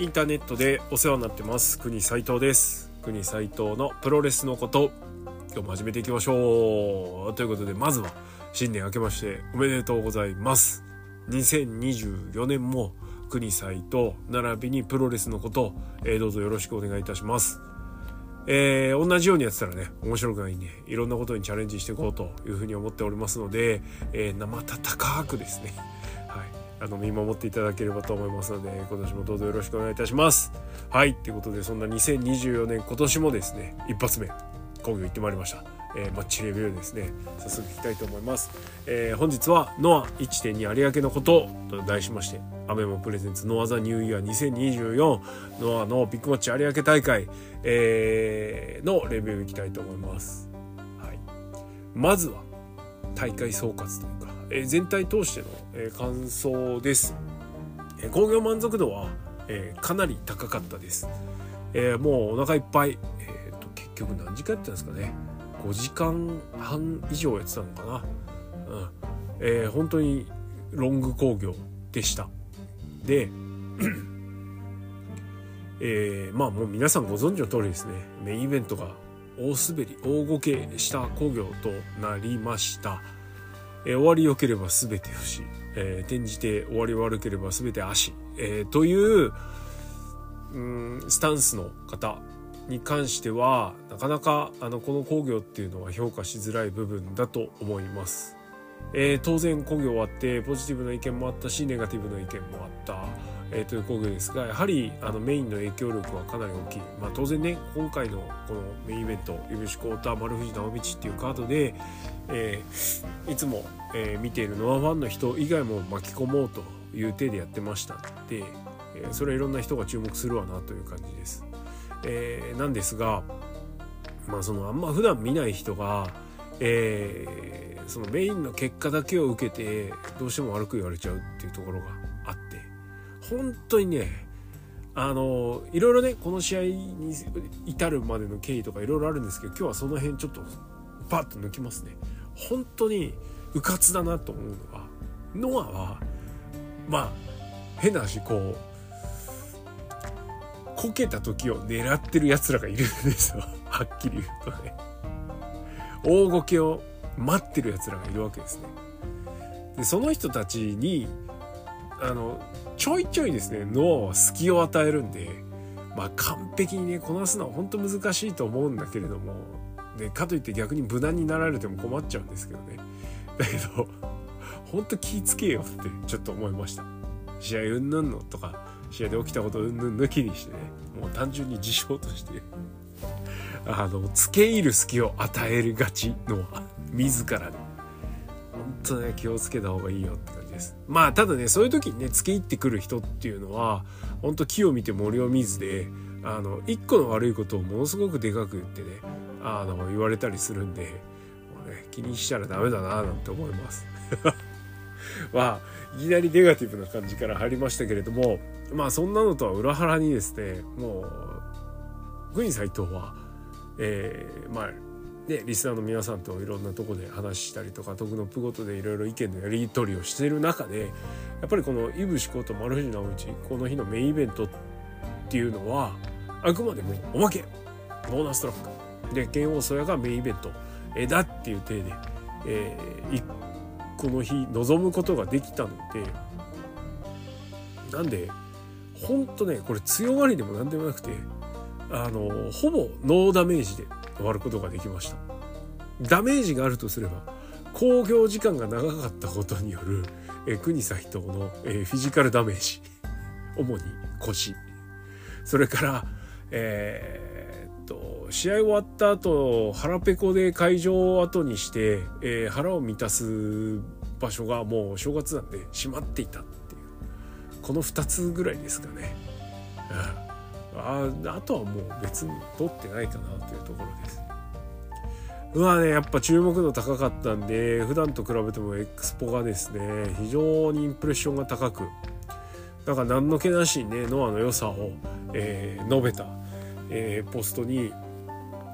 インターネットでお世話になってます国斉藤です。国斉藤のプロレスのこと、今日も始めていきましょうということで、まずは新年明けましておめでとうございます。2024年も国斉藤並びにプロレスのこと、どうぞよろしくお願いいたします。同じようにやってたらね、面白くないんで、いろんなことにチャレンジしていこうというふうに思っておりますので、生温くですね、はい、見守っていただければと思いますので、今年もどうぞよろしくお願いいたします。はい、ということで、そんな2024年今年もですね、一発目興行行ってまいりました。マッチレビューですね、早速いきたいと思います。本日はノア 1.2 有明のことと題しまして、アベマプレゼンツノアザニューイヤー2024ノアのビッグマッチ有明大会、のレビューいきたいと思います。はい、まずは大会総括というか、全体通しての、感想です。興行満足度は、かなり高かったです。もうお腹いっぱい、結局何時間やったんですかね、5時間半以上やってたのかな、本当にロング興行でした。で、まあもう皆さんご存知の通りですね、メインイベントが大滑り大ごけした興行となりました。終わり良ければ全て不死、転じて終わり悪ければ全て足、という、スタンスの方に関しては、なかなかこの興行っていうのは評価しづらい部分だと思います。当然興行あってポジティブな意見もあったし、ネガティブな意見もあった、という興行ですが、やはりメインの影響力はかなり大きい。まあ、当然ね、今回のこのメインイベント、イブシコーター丸藤直道っていうカードで、いつも、見ているノアファンの人以外も巻き込もうという手でやってましたので、それはいろんな人が注目するわなという感じです。なんですが、まあ、あんま普段見ない人が、そのメインの結果だけを受けてどうしても悪く言われちゃうっていうところがあって、本当にね、いろいろね、この試合に至るまでの経緯とかいろいろあるんですけど、今日はその辺ちょっとバッと抜きますね。本当にうかつだなと思うのは、ノアはまあ変な話、こうこけた時を狙ってる奴らがいるんですよ。はっきり言うとね、大ごけを待ってる奴らがいるわけですね。で、その人たちにちょいちょいですね、脳は隙を与えるんで、まあ完璧にねこなすのは本当難しいと思うんだけれども、でかといって逆に無難になられても困っちゃうんですけどね。だけど本当気ぃつけよってちょっと思いました。試合うんぬんのとか、試合で起きたことをうんぬん抜きにしてね、もう単純に事象としてつけ入る隙を与えるがちの自らに、本当ね気をつけた方がいいよって感じです。まあただね、そういう時にねつけ入ってくる人っていうのは本当木を見て森を見ずで、一個の悪いことをものすごくでかく言ってね、言われたりするんで、もうね気にしたらダメだななんて思います。まあ、いきなりネガティブな感じから入りましたけれども、まあそんなのとは裏腹にですね、もう国斉藤は、まあね、リスナーの皆さんといろんなとこで話したりとか、特のプごとでいろいろ意見のやり取りをしている中で、やっぱりこの井伏コート丸藤直道、この日のメインイベントっていうのはあくまでもおまけボーナストラックで、拳王宗谷がメインイベントだっていう体で、この日臨むことができたので、なんで本当ね、これ強がりでもなんでもなくて、ほぼノーダメージで終わることができました。ダメージがあるとすれば、興行時間が長かったことによる国斉藤の、フィジカルダメージ、主に腰、それから、試合終わった後腹ペコで会場を後にして、腹を満たす場所がもう正月なんで閉まっていたっていう、この2つぐらいですかね。あとはもう別に取ってないかなというところです。ね、やっぱ注目度高かったんで、普段と比べてもエクスポがですね非常にインプレッションが高く、だから何の気なしにねノアの良さを、述べた、ポストに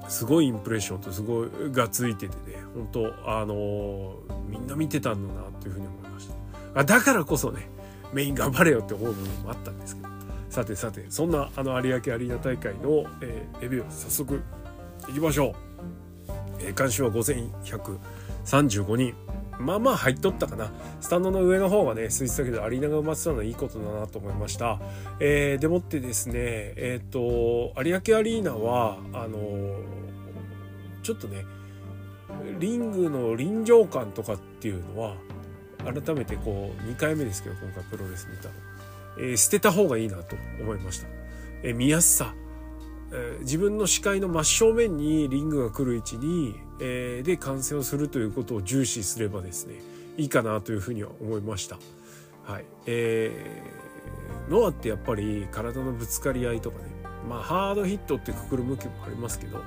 すごいインプレッションとすごいがついててね、本当みんな見てたんだなというふうに思いました。だからこそねメイン頑張れよって思う部分もあったんですけど、さてさて、そんな有明アリーナ大会の、レビュー早速いきましょう。観衆は5135人。まあまあ入っとったかな。スタンドの上の方がね空いてたけど、アリーナが埋まってたのはいいことだなと思いました。でもってですね、有明アリーナはちょっとねリングの臨場感とかっていうのは改めてこう2回目ですけど、今回プロレス見たの、捨てた方がいいなと思いました。見やすさ、自分の視界の真正面にリングが来る位置に、で観戦をするということを重視すればですね、いいかなというふうには思いました。はい。ノアってやっぱり体のぶつかり合いとかね、まあハードヒットってくくる向きもありますけど、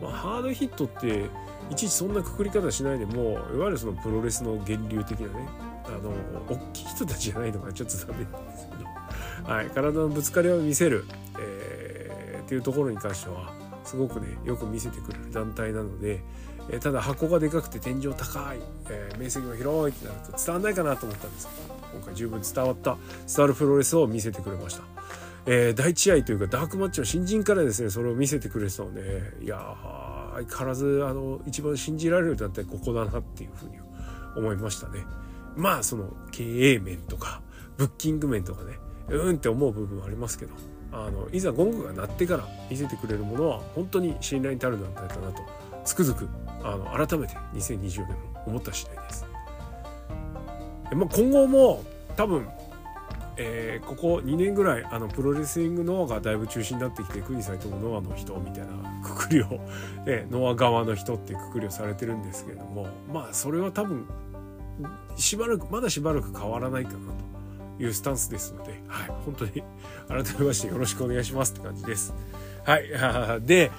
まあ、ハードヒットっていちいちそんなくくり方しないでも、いわゆるそのプロレスの源流的なね、大きい人たちじゃないのがちょっと残念なんですけど、はい、体のぶつかり合いを見せる、っていうところに関してはすごくねよく見せてくれる団体なので、ただ箱がでかくて天井高い、面積も広いってなると伝わんないかなと思ったんですけど、今回十分伝わった伝わるプロレスを見せてくれました。第一試合というかダークマッチの新人からですね、それを見せてくれてたので、いや相変わらず一番信じられる団体ここだなっていうふうに思いましたね。まあその経営面とかブッキング面とかね、うんって思う部分はありますけど、いざゴングが鳴ってから見せてくれるものは本当に信頼に足る団体だなとつくづく改めて2020年も思った次第です。まあ、今後も多分ここ2年ぐらいプロレスリングノアがだいぶ中心になってきて、国際ともノアの人みたいなくくりを、ノア側の人ってくくりをされてるんですけれども、まあそれは多分しばらく変わらないかなというスタンスですので、はい、本当に改めましてよろしくお願いしますって感じです。はい。で、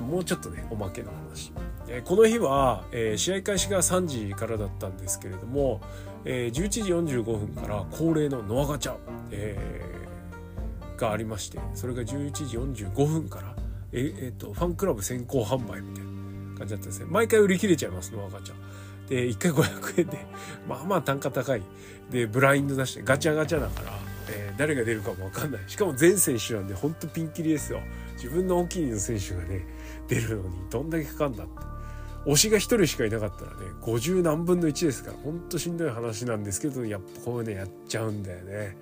もうちょっとねおまけの話、この日は、試合開始が3時からだったんですけれども、11時45分から恒例のノアガチャ、がありまして、それが11時45分から、ファンクラブ先行販売みたいな感じだったんですね。毎回売り切れちゃいますノアガチャで、1回500円でまあまあ単価高いで、ブラインド出してガチャガチャだから、誰が出るかも分かんない、しかも全選手なんでほんとピンキリですよ。自分のお気に入りの選手がね出るのにどんだけかかんだって、推しが1人しかいなかったらね50何分の1ですから、ほんとしんどい話なんですけど、やっぱこういうのやっちゃうんだよね。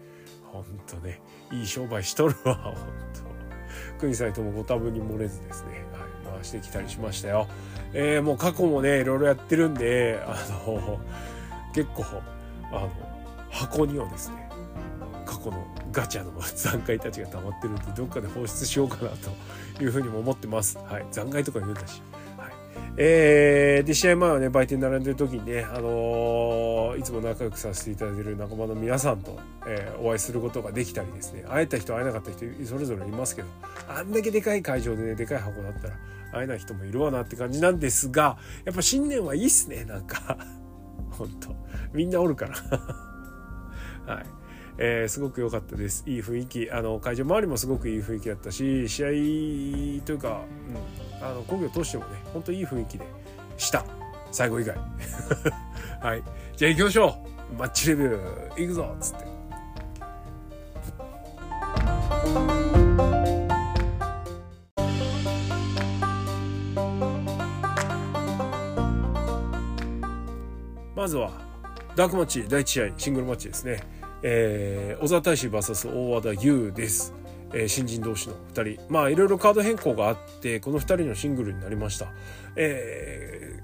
ほんとねいい商売しとるわ、ほんと国際ともご多分に漏れずですね、はい、回してきたりしましたよ。もう過去もねいろいろやってるんで、結構箱にはですね過去のガチャの残骸たちが溜まってるんで、どっかで放出しようかなというふうにも思ってます。はい、残骸とか言うんだし、はい、で試合前はね売店並んでる時にね、いつも仲良くさせていただいてる仲間の皆さんと、お会いすることができたりですね、会えた人会えなかった人それぞれいますけど、あんだけでかい会場でねでかい箱だったら会えない人もいるわなって感じなんですが、やっぱ新年はいいっすね、なんかほんとみんなおるからはい、すごく良かったです。いい雰囲気、会場周りもすごくいい雰囲気だったし、試合というか、うん、工業通してもねほんといい雰囲気でした最後以外はい、じゃあ行きましょう、マッチレビュー行くぞっつってまずはダークマッチ第1試合シングルマッチですね。小沢大志 vs 大和田優です。新人同士の2人、まあいろいろカード変更があってこの2人のシングルになりました。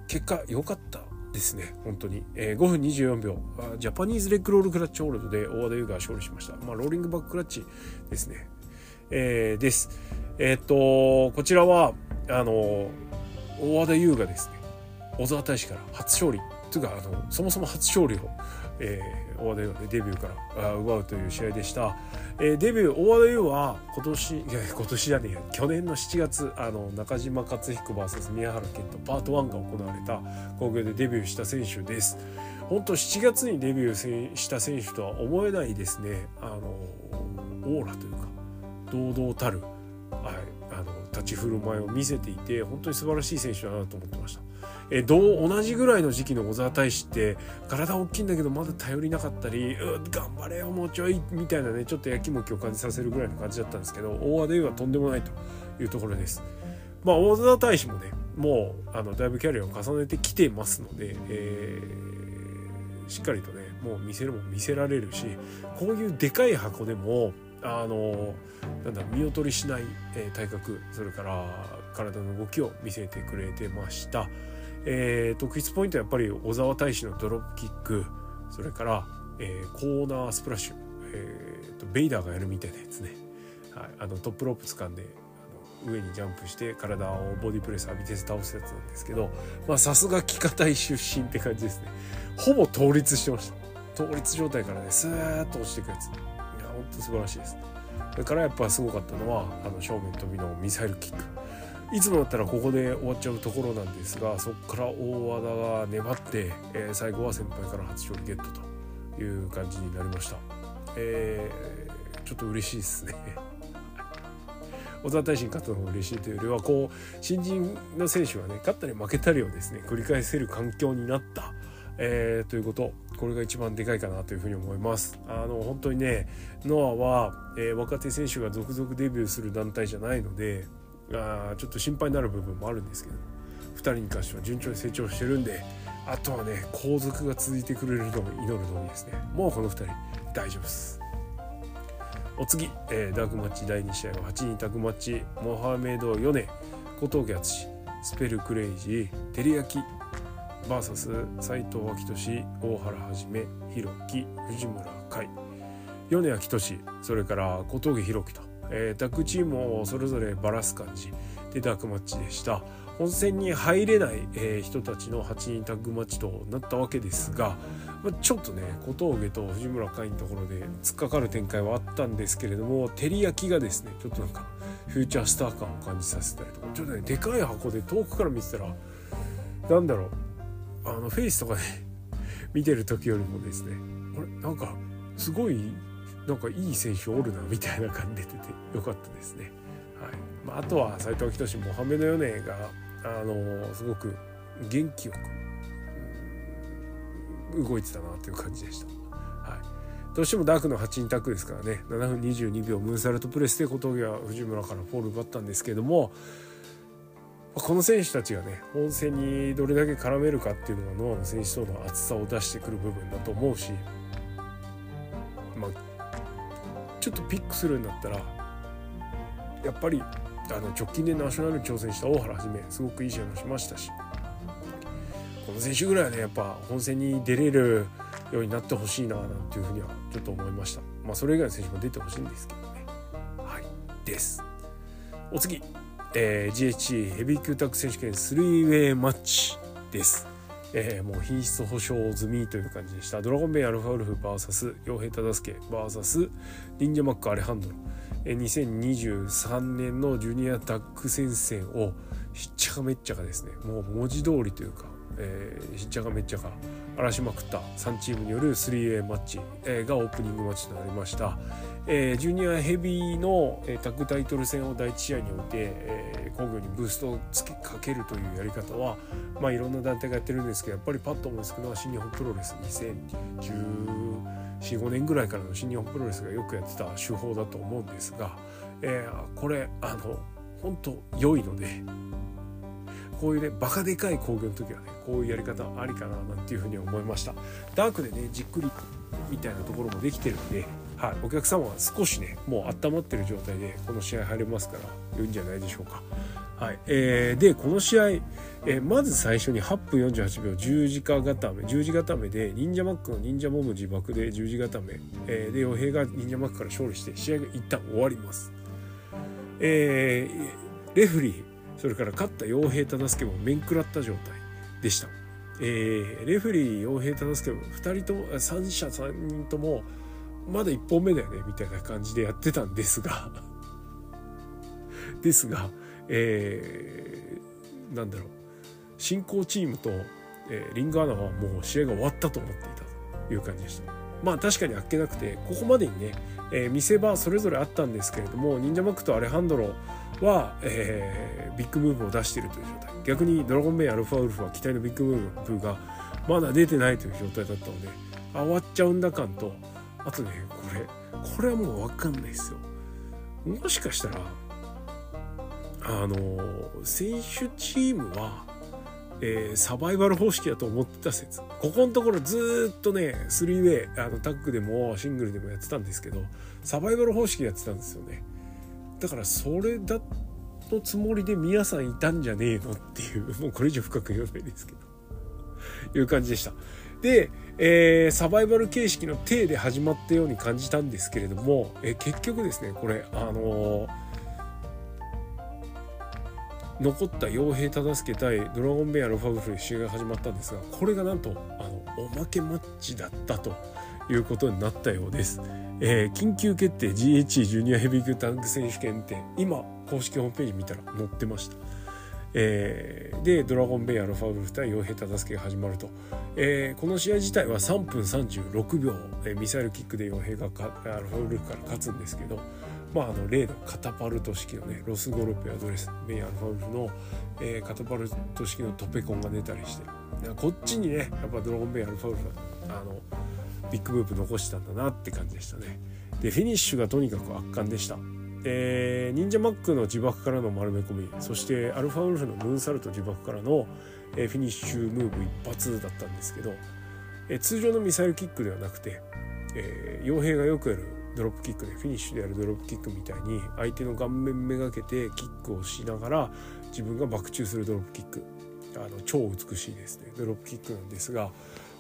結果良かったですね本当に。5分24秒ジャパニーズレッグロールクラッチホールドで大和田優が勝利しました。まあローリングバッククラッチですね、ですこちらは大和田優がですね小沢大志から初勝利というかそもそも初勝利を、大和田優が、ね、デビューから奪うという試合でした。デビュー大和田優は今年じゃねえや去年の7月中島克彦 vs 宮原健人パート1が行われた興行でデビューした選手です。本当7月にデビューした選手とは思えないですね、オーラというか堂々たる、はい、立ち振る舞いを見せていて本当に素晴らしい選手だなと思ってました。同じぐらいの時期の小沢大使って体大きいんだけどまだ頼りなかったり、頑張れよもうちょいみたいなね、ちょっとやきもきを感じさせるぐらいの感じだったんですけど、大和ではとんでもないというところです。まあ大沢大使もね、もうだいぶキャリアを重ねてきてますので、しっかりとねもう見せるも見せられるし、こういうでかい箱でもなんだ見劣りしない、体格、それから体の動きを見せてくれてました。特筆ポイントはやっぱり小沢大使のドロップキック、それから、コーナースプラッシュ、ベイダーがやるみたいなやつね、はい、トップロープ掴んで上にジャンプして体をボディプレス浴びて倒すやつなんですけど、さすが木方井出身って感じですね。ほぼ倒立してました。倒立状態からねスーッと落ちていくやつ、いや本当素晴らしいです。だからやっぱすごかったのは正面飛びのミサイルキック、いつもだったらここで終わっちゃうところなんですが、そこから大和田が粘って、最後は先輩から初勝利ゲットという感じになりました。ちょっと嬉しいですね。小沢大使に勝ったのが嬉しいというよりは、こう新人の選手はね勝ったり負けたりをですね繰り返せる環境になった、ということ、これが一番でかいかなというふうに思います。本当にねノアは、若手選手が続々デビューする団体じゃないので、ちょっと心配になる部分もあるんですけど、2人に関しては順調に成長してるんで、あとはね後続が続いてくれるのを祈るのみですね。もうこの2人大丈夫です。お次、ダークマッチ第2試合は8人タッグマッチ、モハメド・ヨネ、小峠敦、スペル・クレイジー、テリヤキ VS 斎藤明俊、大原はじめ、ひろき、藤村海、ヨネ明俊、それから小峠ひろきと、タッグチームをそれぞれバラす感じでダークマッチでした。本戦に入れない、人たちの8人タッグマッチとなったわけですが、ちょっとね小峠と藤村海のところで突っかかる展開はあったんですけれども、照り焼きがですねちょっとなんかフューチャースター感を感じさせたりとか、ちょっとねでかい箱で遠くから見てたらなんだろう、フェイスとかね見てる時よりもですね、あれなんかすごいなんかいい選手おるなみたいな感じで出ててよかったですね。はい、あとは斎藤明俊、モハメド・ヨネがすごく元気よく動いてたなという感じでした。はい、どうしてもダークの8人タッグですからね、7分22秒ムーンサルトプレスで小峠は藤村からフォール奪ったんですけれども、この選手たちがね本戦にどれだけ絡めるかっていうのがノアの選手層の厚さを出してくる部分だと思うし、ちょっとピックするんだったらやっぱり直近でナショナルに挑戦した大原はじめすごくいい試合もしましたし、この選手ぐらいはねやっぱ本戦に出れるようになってほしいななんていうふうにはちょっと思いました。それ以外の選手も出てほしいんですけどね。はいです。お次、GHC ヘビー級タッグ選手権3ウェイマッチです。もう品質保証済みという感じでした。ドラゴンベイアルファウルフ VS 陽平忠介 VS 忍者マックアレハンドロ、2023年のジュニアタッグ戦線をひっちゃかめっちゃかですね、もう文字通りというか、ひっちゃかめっちゃか荒らしまくった3チームによる 3A マッチ、がオープニングマッチとなりました。ジュニアヘビーの、タッグタイトル戦を第一試合において、工業にブーストをつけかけるというやり方は、いろんな団体がやってるんですけど、やっぱりパッと思うんですけど、新日本プロレス2014、15年ぐらいからの新日本プロレスがよくやってた手法だと思うんですが、これ本当良いので、こういうねバカでかい興行の時はねこういうやり方ありかななんていうふうに思いました。ダークでねじっくりみたいなところもできてるんで、はい、お客様は少しねもう温まってる状態でこの試合入れますから良いんじゃないでしょうか。はい、でこの試合、まず最初に8分48秒十字固めで忍者マックの忍者モム自爆で十字固め、で陽平が忍者マックから勝利して試合が一旦終わります。レフリー、それから勝った陽平忠介も面食らった状態でした。レフリー、陽平忠介も2人とも3者3人ともまだ1本目だよねみたいな感じでやってたんですがなんだろう、進行チームとリングアナはもう試合が終わったと思っていたという感じでした。まあ確かにあっけなくて、ここまでにね、見せ場それぞれあったんですけれども、忍者マックとアレハンドロは、ビッグムーブを出しているという状態、逆にドラゴンベイアルファウルフは期待のビッグムーブがまだ出てないという状態だったので、あ、終わっちゃうんだ感と、あとね、これはもう分かんないですよ。もしかしたら選手チームは、サバイバル方式だと思ってた説、ここのところずっとねスリーウェイタッグでもシングルでもやってたんですけど、サバイバル方式やってたんですよね。だからそれだのつもりで皆さんいたんじゃねえのっていう、もうこれ以上深く言わないですけどいう感じでした。で、サバイバル形式の体で始まったように感じたんですけれども、結局ですね、これ残った傭兵忠介対ドラゴンベアルファウルフの試合が始まったんですが、これがなんとおまけマッチだったということになったようです。緊急決定 GHC ジュニアヘビー級タッグ選手権って今公式ホームページ見たら載ってました。でドラゴンベイアルファウルフ対傭兵忠介が始まると、この試合自体は3分36秒、ミサイルキックで傭兵がアルファウルフから勝つんですけど、まあ、例のカタパルト式のね、ロスゴルペアドレスベイアルファウルフの、カタパルト式のトペコンが出たりして、こっちにねやっぱドラゴンベイアルファウルフはビッグムーブ残したんだなって感じでしたね。でフィニッシュがとにかく圧巻でした。忍者マックの自爆からの丸め込み、そしてアルファウルフのムーンサルト自爆からの、フィニッシュムーブ一発だったんですけど、通常のミサイルキックではなくて、傭兵がよくやるドロップキックで、フィニッシュでやるドロップキックみたいに相手の顔面めがけてキックをしながら自分が爆中するドロップキック、超美しいですねドロップキックなんですが、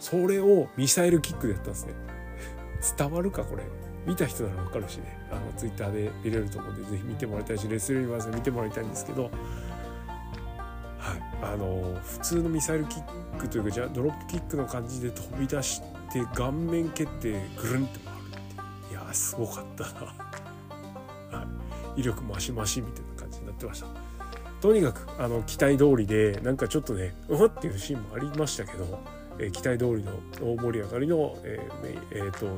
それをミサイルキックでやったんですね。伝わるかこれ、見た人なら分かるしね、ツイッターで見れると思うんでぜひ見てもらいたいし、レスリーマンさん見てもらいたいんですけど、はい、普通のミサイルキックというか、じゃあドロップキックの感じで飛び出して顔面蹴ってぐるんって回るって、いやすごかったな、はい、威力マシマシみたいな感じになってました。とにかく期待通りで、なんかちょっとねうわっていうシーンもありましたけど、期待通りの大盛り上がりの、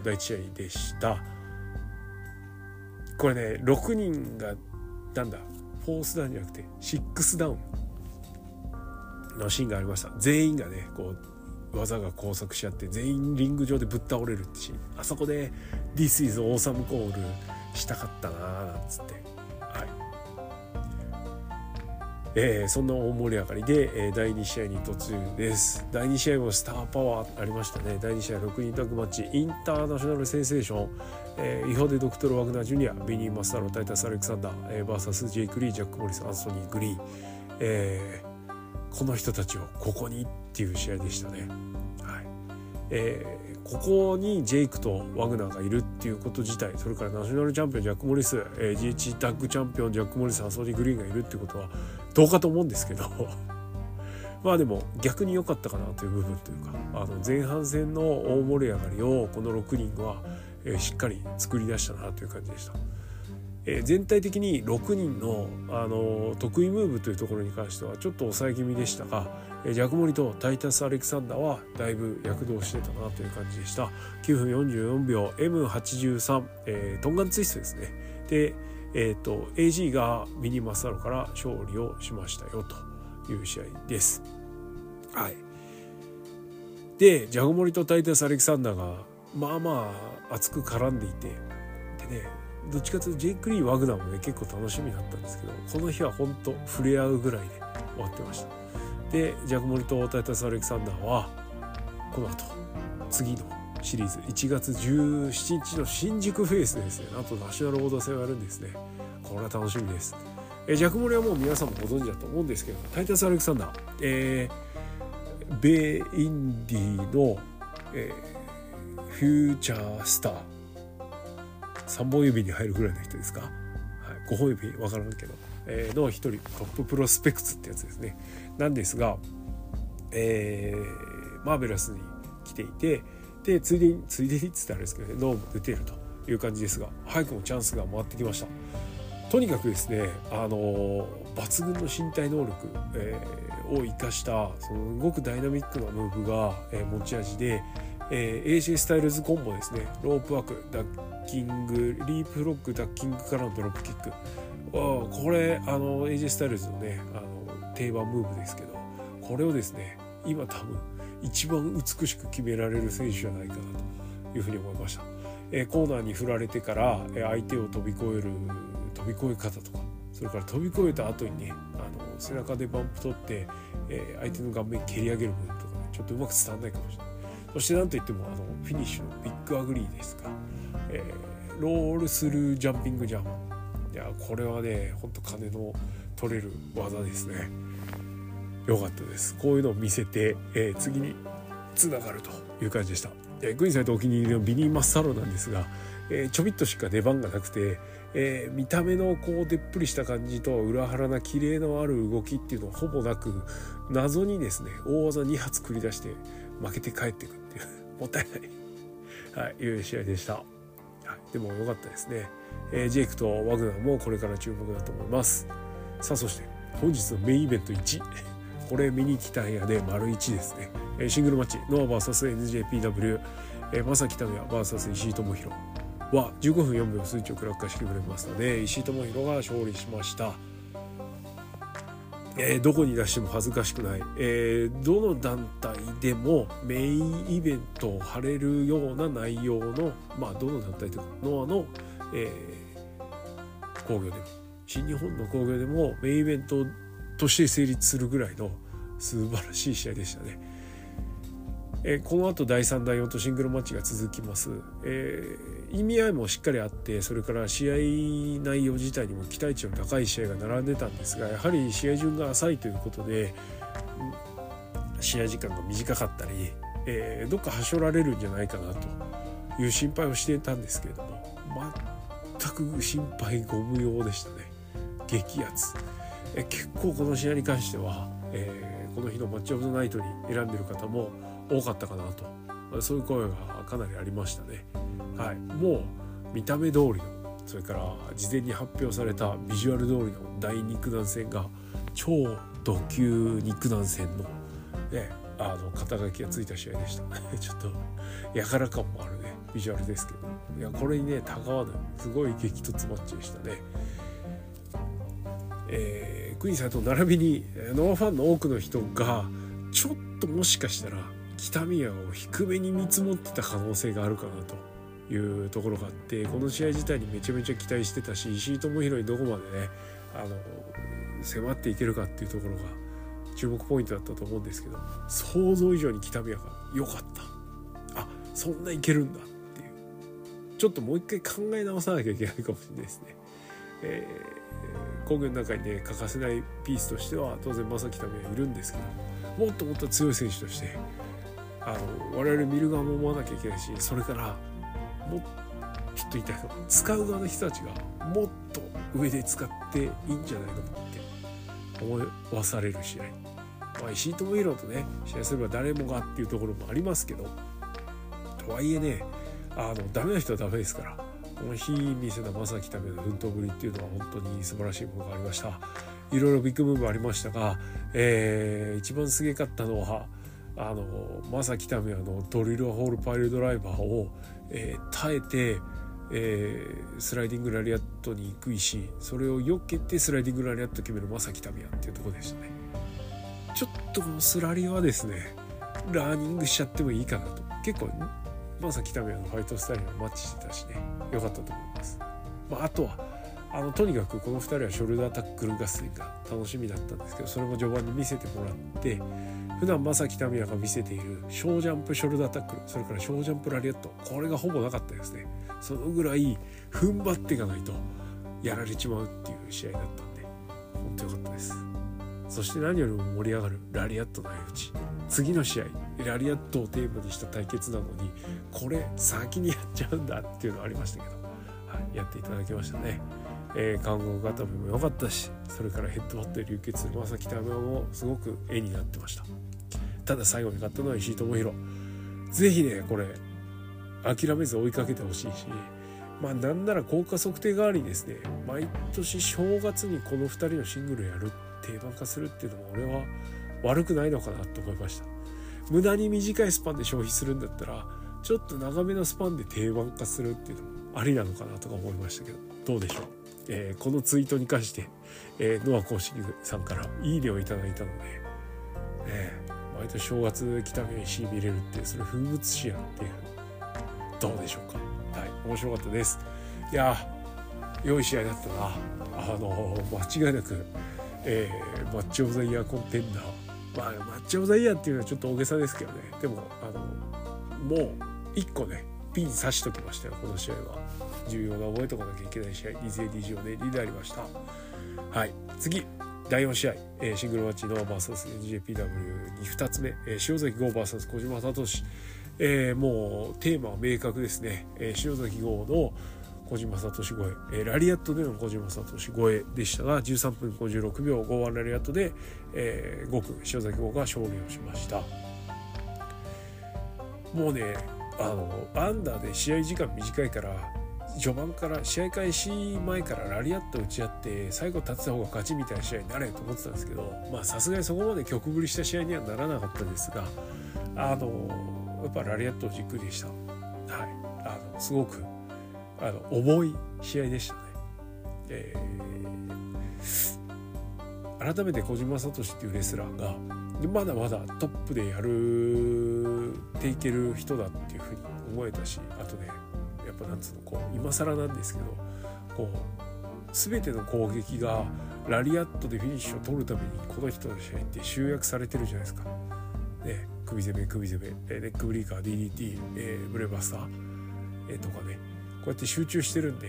第一試合でした。これね6人がなんだ4スダウンじゃなくて6ダウンのシーンがありました。全員がねこう技が交錯し合って全員リング上でぶっ倒れるってシーン、あそこで This is awesome call したかったなーなんつって、はい、そんな大盛り上がりで、第2試合に突入です。第2試合もスターパワーありましたね。第2試合6人タッグマッチ、インターナショナルセンセーション、イホデ・ドクトル・ワグナー・ジュニア、ビニー・マスターロ、タイタス・アレクサンダー、VS ジェイク・リー、ジャック・モリス、アンソニー・グリーン、この人たちをここにっていう試合でしたね、はい。ここにジェイクとワグナーがいるっていうこと自体、それからナショナルチャンピオンジャック・モリス、GH タッグチャンピオンジャック・モリス、アンソニー・グリーンがいるっていうことはどうかと思うんですけどまあでも逆に良かったかなという部分というか、前半戦の大盛り上がりをこの6人はしっかり作り出したなという感じでした。全体的に6人の、得意ムーブというところに関してはちょっと抑え気味でしたが、ジャクモリとタイタス・アレクサンダーはだいぶ躍動してたなという感じでした。9分44秒 M83、トンガンツイストですね。で、AG がミニマスタロから勝利をしましたよという試合です。はい。でジャクモリとタイタス・アレクサンダーがまあまあ熱く絡んでいて、でねどっちかというとジェイク・リー・ワグナーもね結構楽しみだったんですけど、この日は本当触れ合うぐらいで終わってました。でジャクモリとタイタス・アレクサンダーはこの後次のシリーズ1月17日の新宿フェイスですね、あとナショナルオーダー戦をやるんですね。これは楽しみです。ジャクモリはもう皆さんもご存知だと思うんですけど、タイタス・アレクサンダー、ベイ・インディの、フューチャースター、3本指に入るぐらいの人ですか、はい、5本指分からんけど、の一人トッププロスペクツってやつですねなんですが、マーベラスに来ていて、でついでにって言ったらあれですけどね、ノーも出ているという感じですが、早くもチャンスが回ってきました。とにかくですね、抜群の身体能力、を生かしたそのすごくダイナミックなムーブが、持ち味で、AC スタイルズコンボですね。ロープワーク、ダッキング、リープロック、ダッキングからのドロップキック、これAJ スタイルズのね定番ムーブですけど、これをですね今多分一番美しく決められる選手じゃないかなというふうに思いました。コーナーに振られてから相手を飛び越え方とか、それから飛び越えた後にね背中でバンプ取って相手の顔面蹴り上げる部分とかね、ちょっとうまく伝わらないかもしれない。そしてなんといってもフィニッシュのビッグアグリーですか、ロールスルージャンピングジャンプ、いやこれはねほんと金の取れる技ですね。良かったです。こういうのを見せて、次につながるという感じでした。グリーンサイドお気に入りのビニーマッサロなんですが、ちょびっとしか出番がなくて、見た目のこうでっぷりした感じと裏腹な綺麗のある動きっていうのはほぼなく、謎にですね大技2発繰り出して負けて帰ってくっていうもったいない、はい、いう試合でした。でも良かったですね。ジェイクとワグナーもこれから注目だと思います。さあそして本日のメインイベント1、これ見に来たんやで丸1ですね。シングルマッチノア vs NJPW、 正木拓也 vs 石井智弘は15分4秒数値をクラッカーしてくれましたので、石井智弘が勝利しました。どこに出しても恥ずかしくない、どの団体でもメインイベントを張れるような内容の、どの団体というかノアの興行でも新日本の興行でもメインイベントとして成立するぐらいの素晴らしい試合でしたね。この後第3第4とシングルマッチが続きます。意味合いもしっかりあって、それから試合内容自体にも期待値の高い試合が並んでたんですが、やはり試合順が浅いということで試合時間が短かったり、どっかはしょられるんじゃないかなという心配をしていたんですけれども、全く心配ご無用でしたね。激アツ。結構この試合に関しては、この日のマッチオブザナイトに選んでる方も多かったかなと、そういう声がかなりありましたね。はい、もう見た目通りの、それから事前に発表されたビジュアル通りの大肉弾戦が超ド級肉弾戦の、ね、肩書きがついた試合でしたちょっとやから感もあるねビジュアルですけど、いやこれにねたがわないすごい激突マッチでしたね。クイーンさんと並びにノアファンの多くの人がちょっともしかしたら北宮を低めに見積もってた可能性があるかなというところがあって、この試合自体にめちゃめちゃ期待してたし、石井智弘にどこまでね迫っていけるかっていうところが注目ポイントだったと思うんですけど、想像以上に北宮が良かった。あ、そんないけるんだっていう、ちょっともう一回考え直さなきゃいけないかもしれないですね。工業の中にね欠かせないピースとしては当然正木拓也はいるんですけど、もっともっと強い選手として我々見る側も思わなきゃいけないし、それからもちょっと言いたいかも、使う側の人たちがもっと上で使っていいんじゃないかって思わされる試合、石井智弘とね試合すれば誰もがっていうところもありますけど、とはいえねダメな人はダメですから、この日見せた正木拓也の奮闘ぶりっていうのは本当に素晴らしいものがありました。いろいろビッグムーブありましたが、一番すげかったのは正木拓也のドリルホールパイルドライバーを、耐えて、スライディングラリアットに行く石、それを避けてスライディングラリアット決める正木拓也っていうところでしたね。ちょっとこのスラリーはですねラーニングしちゃってもいいかなと、結構正木拓也のファイトスタイルがマッチしてたしね、良かったと思います。あとはとにかくこの2人はショルダータックル合戦が楽しみだったんですけど、それも序盤に見せてもらって、普段正木拓也が見せている小ジャンプショルダータックル、それから小ジャンプラリアット、これがほぼなかったですね。そのぐらい踏ん張っていかないとやられちまうっていう試合だったんで本当に良かったです。そして何よりも盛り上がるラリアットの相打ち、次の試合ラリアットをテーマにした対決なのにこれ先にやっちゃうんだっていうのはありましたけど、はい、やっていただきましたね。韓国固めも良かったし、それからヘッドバットで流血する正木拓也もすごく絵になってました。ただ最後に勝ったのは石井智弘、ぜひねこれ諦めず追いかけてほしいし、なんなら効果測定代わりにですね毎年正月にこの2人のシングルやる定番化するっていうのも俺は悪くないのかなと思いました。無駄に短いスパンで消費するんだったらちょっと長めのスパンで定番化するっていうのもありなのかなとか思いましたけど、どうでしょう。このツイートに関して、ノア公式さんからいいねをいただいたので、毎年正月北見市見れるってそれ風物詩やんっていう、どうでしょうか。はい、面白かったです。いや良い試合だったな。間違いなく、マッチオブザイヤーコンテンダー、マッチオブザイヤーっていうのはちょっと大げさですけどね。でももう1個ねピン刺しときましたよ。この試合は重要な覚えとかなきゃいけない試合 DJDG をねになりました。はい、次第4試合、シングルマッチノア vs NJPW に2つ目、塩崎豪 vs 小島聡、もうテーマは明確ですね。塩崎豪の小島聡超え、ラリアットでの小島聡超えでしたが13分56秒51ラリアットで、5区塩崎豪が勝利をしました。もうねアンダーで試合時間短いから序盤から試合開始前からラリアット打ち合って最後立てた方が勝ちみたいな試合になれと思ってたんですけど、さすがにそこまで曲振りした試合にはならなかったですが、やっぱラリアットじっくりでした。はい、すごく重い試合でしたね。改めて小島聡っていうレスラーがまだまだトップでやるっていける人だっていうふうに思えたし、あとねやっぱなんつうのこう今更なんですけどこう全ての攻撃がラリアットでフィニッシュを取るためにこの人の試合って集約されてるじゃないですか、ね、首攻め、ネックブリーカー DDT、ブレーバスター、とかねこうやって集中してるんで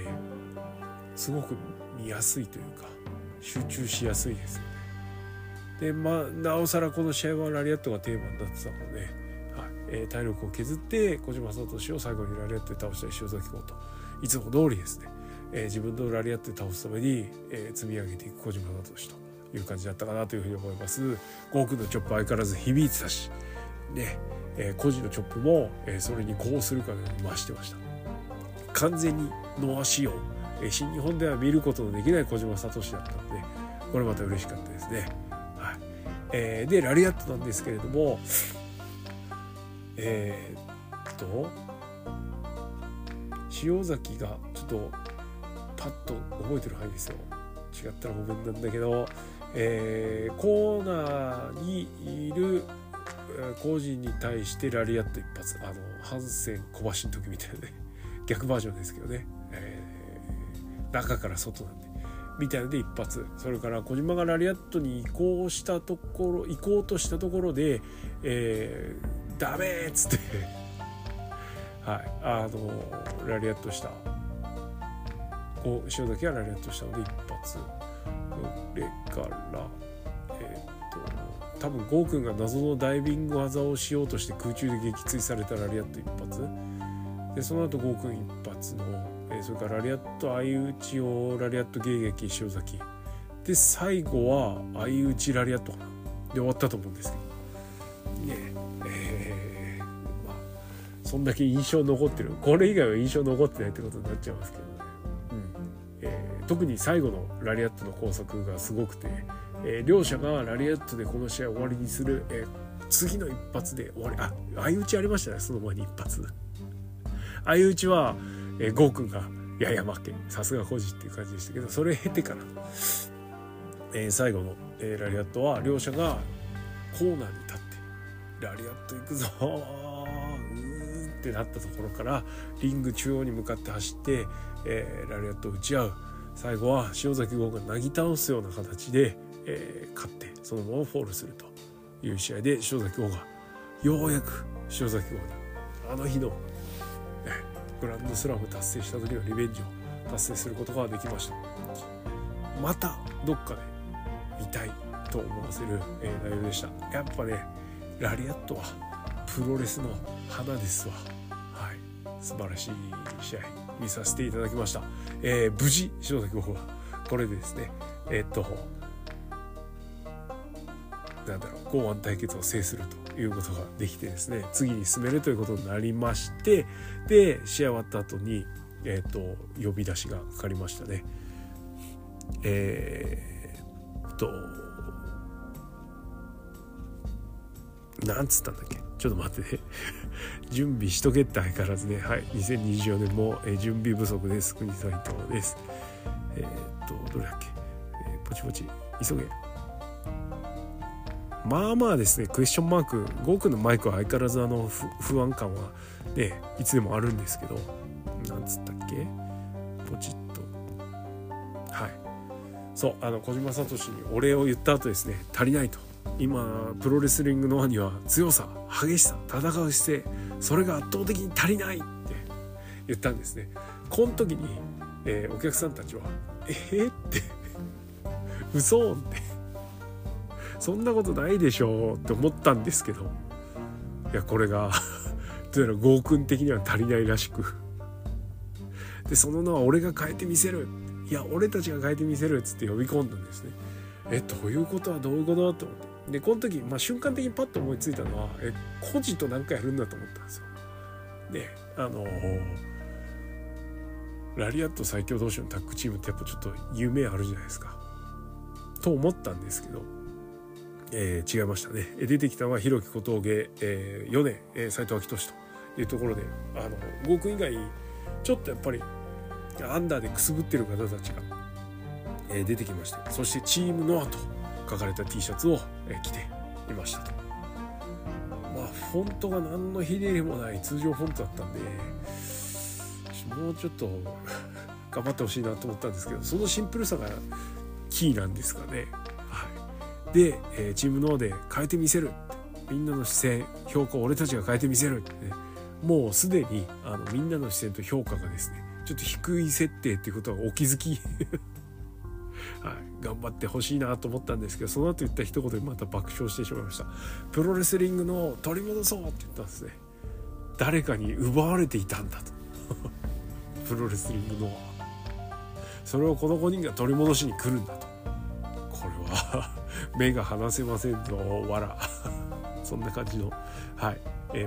すごく見やすいというか集中しやすいですよね。でなおさらこの試合はラリアットがテーマになってたので、体力を削って小島聡を最後にラリアットで倒した塩崎豪といつも通りですね、自分のラリアットで倒すために、積み上げていく小島聡という感じだったかなというふうに思います。ゴークのチョップ相変わらず響いてたし、ね個人のチョップも、それにこうするかのように増してました。完全にノア仕様、新日本では見ることのできない小島聡だったのでこれまた嬉しかったですね。でラリアットなんですけれども塩崎がちょっとパッと覚えてる範囲ですよ、違ったらごめんなんだけど、コーナーにいる個人に対してラリアット一発、ハンセン小橋の時みたいなね逆バージョンですけどね、中から外なんでみたいので一発、それから小島がラリアットに移行としたところで、ダメーっつってはいラリアットしたこう塩崎はラリアットしたので一発、それから多分ゴーくんが謎のダイビング技をしようとして空中で撃墜されたラリアット一発で、その後ゴーくん一発のそれからラリアット相打ちをラリアット迎撃塩崎で最後は相打ちラリアットかなで終わったと思うんですけどねそんだけ印象残ってる、これ以外は印象残ってないってことになっちゃいますけどね、特に最後のラリアットの工作がすごくて、両者がラリアットでこの試合終わりにする、次の一発で終わり、相打ちありましたね、その前に一発相打ちはゴーくんがいや負けさすがコジっていう感じでしたけど、それを経てから、最後の、ラリアットは両者がコーナーに立ってラリアット行くぞってなったところからリング中央に向かって走って、ラリアットを打ち合う、最後は塩崎豪がなぎ倒すような形で、勝ってそのままフォールするという試合で、塩崎豪がようやく塩崎豪にあの日のグランドスラム達成した時のリベンジを達成することができました。またどっかで見たいと思わせる内容でした。やっぱねラリアットはプロレスの花ですわ。はい、素晴らしい試合見させていただきました。無事塩崎豪はこれでですね剛腕対決を制するということができてですね、次に進めるということになりまして、で試合終わった後に、呼び出しがかかりましたね。なんつったんだっけちょっと待ってね準備しとけって相変わらずね。はい、2024年も準備不足です。国斉藤です。どれだっけ、ポチポチ急げ。まあまあですね、クエスチョンマーク5億のマイクは相変わらず不安感はねいつでもあるんですけど、なんつったっけ、ポチッと、はい、そう、小島聡にお礼を言った後ですね、足りないと、今プロレスリングの輪には強さ、激しさ、戦う姿勢、それが圧倒的に足りないって言ったんですね。この時に、お客さんたちはって嘘ってそんなことないでしょうって思ったんですけど、いやこれがどうやらゴー君的には足りないらしく、でその名は俺が変えてみせる、いや俺たちが変えてみせるっつって呼び込んだんですね。ということはどういうことだと思って、でこの時、瞬間的にパッと思いついたのはコジと何かやるんだと思ったんですよ。でラリアット最強同士のタッグチームってやっぱちょっと夢あるじゃないですかと思ったんですけど、違いましたね。出てきたのは弘樹小峠、米、斉藤昭俊というところで、ゴー君以外ちょっとやっぱりアンダーでくすぶってる方たちが、出てきまして、そしてチームノアと書かれた T シャツを、着ていましたと。フォントが何のひねりもない通常フォントだったんで、もうちょっと頑張ってほしいなと思ったんですけど、そのシンプルさがキーなんですかね。はい、で、チームノアで変えてみせる、みんなの視線評価を俺たちが変えてみせるって、ね、もうすでにみんなの視線と評価がですねちょっと低い設定っていうことはお気づきはい、頑張ってほしいなと思ったんですけど、その後言った一言でまた爆笑してしまいました。プロレスリングの取り戻そうって言ったんですね。誰かに奪われていたんだとプロレスリングのそれをこの5人が取り戻しに来るんだと、これは目が離せませんぞわらそんな感じの、はい、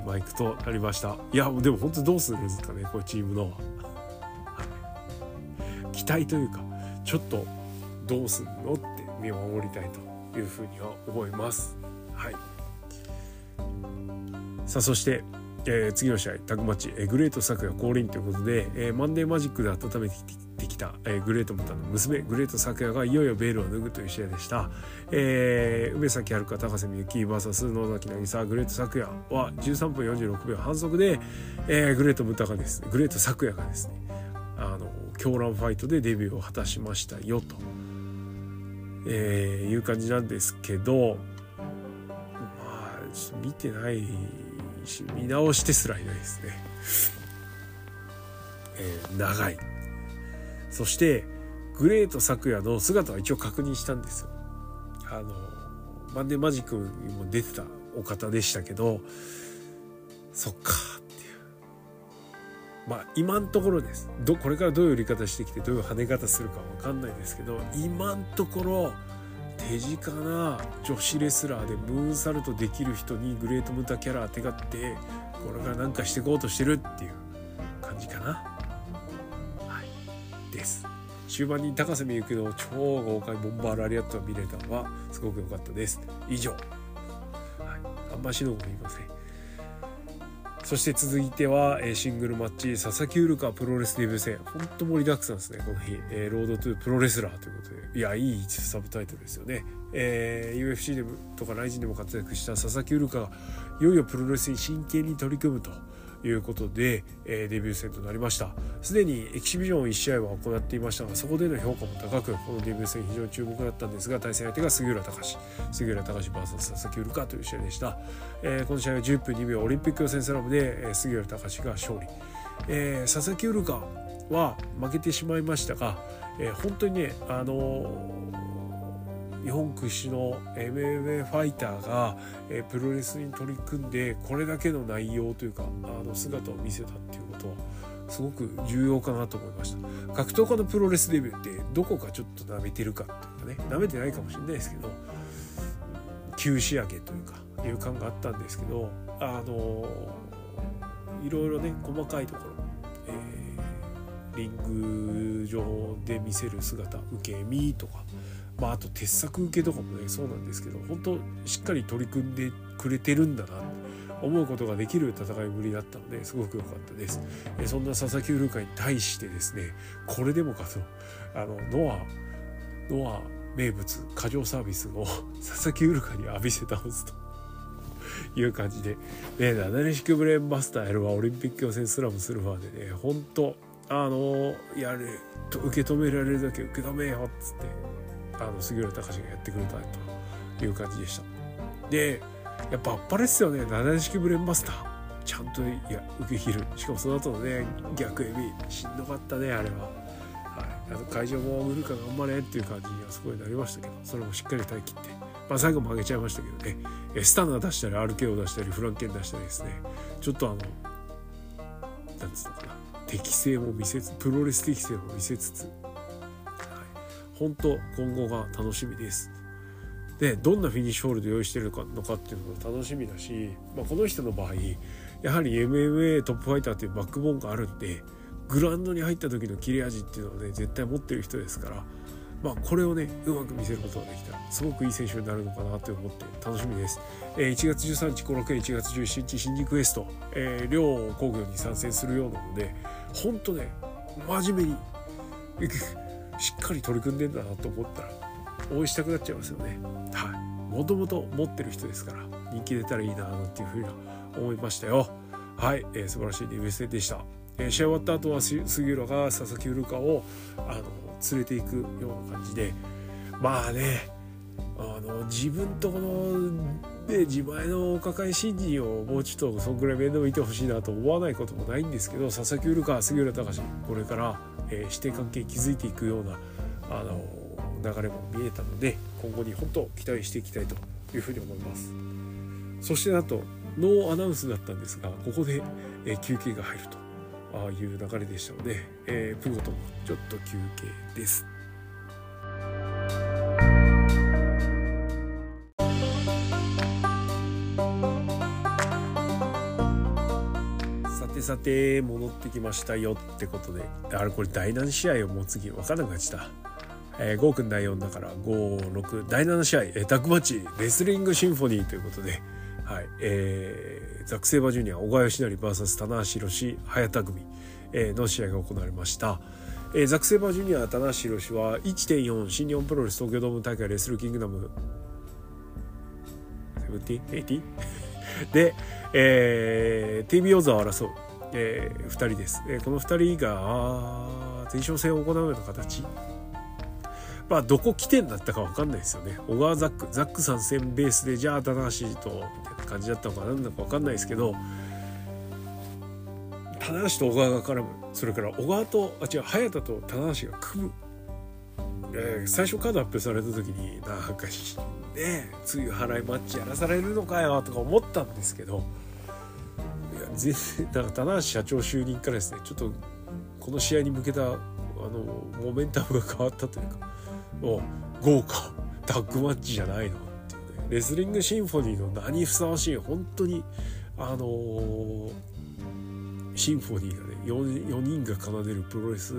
マイクとなりました。いやでも本当どうするんですかねこれチームの期待というか、ちょっとどうすんのって見守りたいというふうには思います。はい、さあそして、次の試合タッグマッチ、グレート作也降臨ということで、マンデーマジックで温めてきた、グレートムタの娘グレート作也がいよいよベールを脱ぐという試合でした。梅崎遥、高瀬美幸 VS 野崎渚、グレート作也は13分46秒反則で、グレート作也がですね狂乱ファイトでデビューを果たしましたよと、いう感じなんですけど、ちょっと見てないし見直してすらいないですね。長い。そしてグレート作也の姿は一応確認したんですよ。マンデーマジックにも出てたお方でしたけど、そっか今のところです。これからどういう売り方してきてどういう跳ね方するか分かんないですけど、今のところ手近な女子レスラーでムーンサルトできる人にグレートムタキャラ当てがって、これからなんかしていこうとしてるっていう感じかな、はい、です。終盤に高瀬美幸の超豪快ボンバーラリアットを見れたのはすごく良かったです。以上、あんましのこと言いません。そして続いてはシングルマッチ、佐々木浦香プロレスデビュー戦、本当盛りだくさんですねこの日。ロードトゥプロレスラーということで、いやいいサブタイトルですよね。UFC でもとかライジンでも活躍した佐々木浦香がいよいよプロレスに真剣に取り組むということで、デビュー戦となりました。すでにエキシビジョン1試合は行っていましたが、そこでの評価も高く、このデビュー戦非常に注目だったんですが、対戦相手が杉浦隆 VS 佐々木うるかという試合でした。この試合は10分2秒オリンピック予選スラムで、杉浦隆が勝利。佐々木うるかは負けてしまいましたが、本当にね、日本屈指の MMA ファイターがプロレスに取り組んで、これだけの内容というか姿を見せたっていうことはすごく重要かなと思いました。格闘家のプロレスデビューってどこかちょっと舐めてるかっていうかね、舐めてないかもしれないですけど、急仕上げというかいう感があったんですけど、いろいろね細かいところ、リング上で見せる姿、受け身とか、あと鉄柵受けとかもねそうなんですけど、本当しっかり取り組んでくれてるんだな、思うことができる戦いぶりだったのですごく良かったです。そんな佐々木ウルカに対してですね、これでもかとノア名物過剰サービスを佐々木ウルカに浴びせ倒すという感じで、ダダレシクブレンバスターエルはオリンピック予選スラムするまでね、本当やれと受け止められるだけ受け止めようっつって杉浦隆がやってくれたという感じでした。でやっぱあっぱれっすよね、ダダレシクブレンバスターちゃんと受け切る。しかもその後のね逆エビしんどかったねあれは、はい、会場もウルカ頑張れっていう感じにはすごいなりましたけど、それもしっかり耐え切って最後も上げちゃいましたけどね、スタンナー出したり RK を出したりフランケン出したりですね、ちょっとなんつうのかな、適性も見せつつ、プロレス適性も見せつつ、はい、本当今後が楽しみです。でどんなフィニッシュホールド用意してるのかっていうのも楽しみだし、この人の場合やはり MMA トップファイターっていうバックボーンがあるんで、グラウンドに入った時の切れ味っていうのをね絶対持ってる人ですから、これをねうまく見せることができたらすごくいい選手になるのかなと思って楽しみです。1月13日後楽園、1月17日新宿ウエスト、両工業に参戦するようなので、ほんとね真面目にしっかり取り組んでんだなと思ったら応援したくなっちゃいますよね。もともと持ってる人ですから人気出たらいいなっていうふうに思いましたよ。はい、素晴らしいデビュー戦でした。試合終わった後は杉浦が佐々木ウルカを連れていくような感じで、自分とこの、自前のお抱え新人をもうちょっとそんぐらい面倒見てほしいなと思わないこともないんですけど、佐々木ウルカ杉浦隆これから、師弟関係築いていくような流れも見えたので、今後に本当期待していきたいというふうに思います。そしてなんとノーアナウンスだったんですが、ここで、休憩が入るという流れでしたので、プゴトもちょっと休憩です。さて戻ってきましたよってことで、これ第7試合をもう次分からなくなっちゃった、5組第4だから5、6第7試合、タッグマッチレスリングシンフォニーということで、ザック・セイバージュニア小川義成 vs 棚橋宏早田組の試合が行われました。ザック・セイバージュニア棚橋宏は 1.4 新日本プロレス東京ドーム大会レスルキングダム 70?80? で、TBO 座を争う、2人です。この2人が前哨戦を行うような形、どこ起点だったか分かんないですよね。小川ザック参戦ベースでじゃあ棚橋とみたいな感じだったのか何だか分かんないですけど、棚橋と小川が絡む、それから早田と棚橋が組む、最初カード発表された時になんかね梅雨払いマッチやらされるのかよとか思ったんですけど、全然棚橋社長就任からですね、ちょっとこの試合に向けたモメンタムが変わったというか、豪華タッグマッチじゃないのっていうね、レスリングシンフォニーの名にふさわしい本当にシンフォニーがね 4人が奏でるプロレス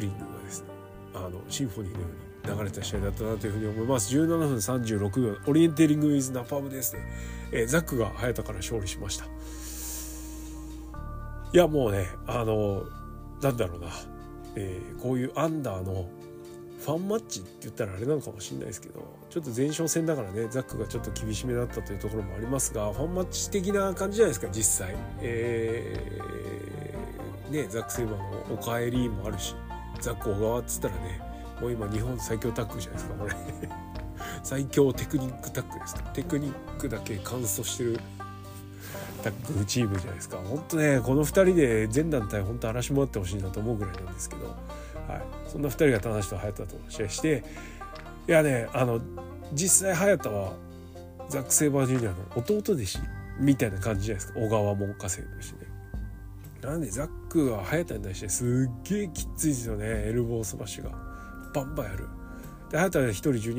リングがですねシンフォニーのように流れた試合だったなというふうに思います。17分36秒オリエンテーリングウィズナパームですね、ザックが早田から勝利しました。いやもうねなんだろうな、こういうアンダーのファンマッチって言ったらあれなのかもしれないですけど、ちょっと前哨戦だからねザックがちょっと厳しめだったというところもありますが、ファンマッチ的な感じじゃないですか実際、ザックセイバーのおかえりもあるし、ザック小川っつったらねもう今日本最強タッグじゃないですかこれ最強テクニックタッグですか、テクニックだけ完走してるタッグチームじゃないですか。本当ねこの2人で全団体本当荒らし回ってほしいなと思うぐらいなんですけど、そんな2人が棚橋と早田と試合して、いやね実際早田はザック・セイバージュニアの弟弟子みたいな感じじゃないですか、小川文化生としてね。なんでザックは早田に対してすっげえきついですよね、エルボースマッシュがバンバンやる。で早田は一人小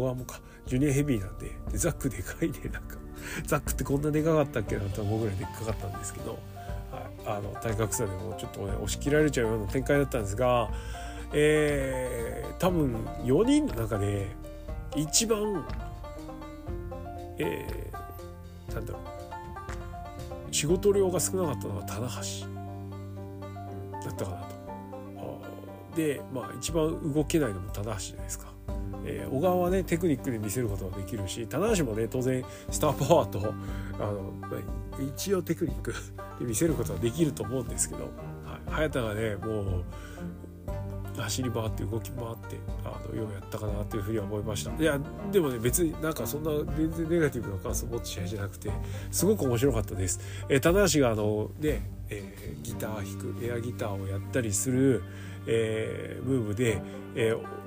川もジュニアヘビーなん でザックでかいね、なんかザックってこんなでかかったっけなと思うぐらいでっかかったんですけど、体格差でもちょっと、ね、押し切られちゃうような展開だったんですが、多分4人の中で一番、誰だろう、仕事量が少なかったのは棚橋だったかなと。で、まあ、一番動けないのも棚橋じゃないですか。小川はねテクニックで見せることができるし、棚橋もね当然スターパワーと一応テクニックで見せることができると思うんですけど、早田がねもう走り回って動き回ってようやったかなというふうには思いました。いやでもね別になんかそんな全然ネガティブな感想を持つ試合じゃなくてすごく面白かったです。棚橋がギター弾くエアギターをやったりする、ムーブで、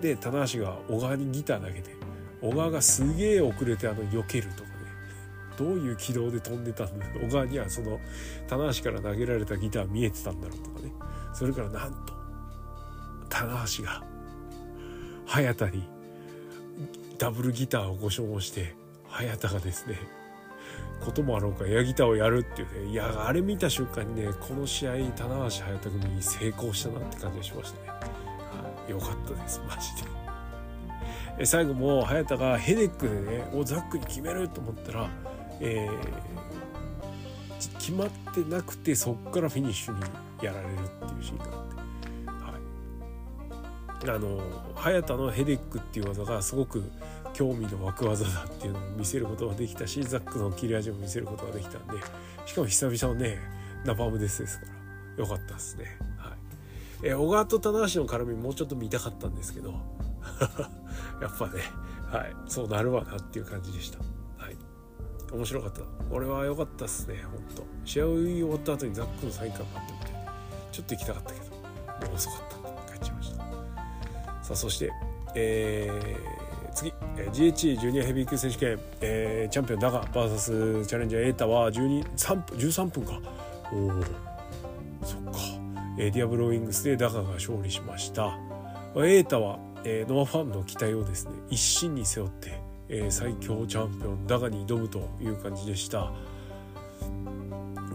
で棚橋が小川にギター投げて小川がすげえ遅れて避けるとかね、どういう軌道で飛んでたんだろう、小川にはその棚橋から投げられたギター見えてたんだろうとかね、それからなんと棚橋が早田にダブルギターをご所望して、早田がですねこともあろうかエアギターをやるっていうね、いやあれ見た瞬間にねこの試合棚橋早田組に成功したなって感じがしましたね。よかったですマジで。最後も早田がヘネックでねをザックに決めると思ったら、決まってなくてそっからフィニッシュにやられるっていうシーンがあって、早田のヘデックっていう技がすごく興味の湧く技だっていうのを見せることができたし、ザックの切れ味も見せることができたんで、しかも久々のねナパームデスですからよかったですね、小川と棚橋の絡みもうちょっと見たかったんですけどやっぱね、そうなるわなっていう感じでした、面白かった。俺は良かったっすね本当。試合終わった後にザックのサイン感があってみたいな、ちょっと行きたかったけどもう遅かった。さあそして、次 GHC ジュニアヘビー級選手権、チャンピオンダガ VS チャレンジャーエータは13分か、そっか、ディアブローイングスでダガが勝利しました。エータは、ノアファンの期待をですね一身に背負って、最強チャンピオンダガに挑むという感じでした。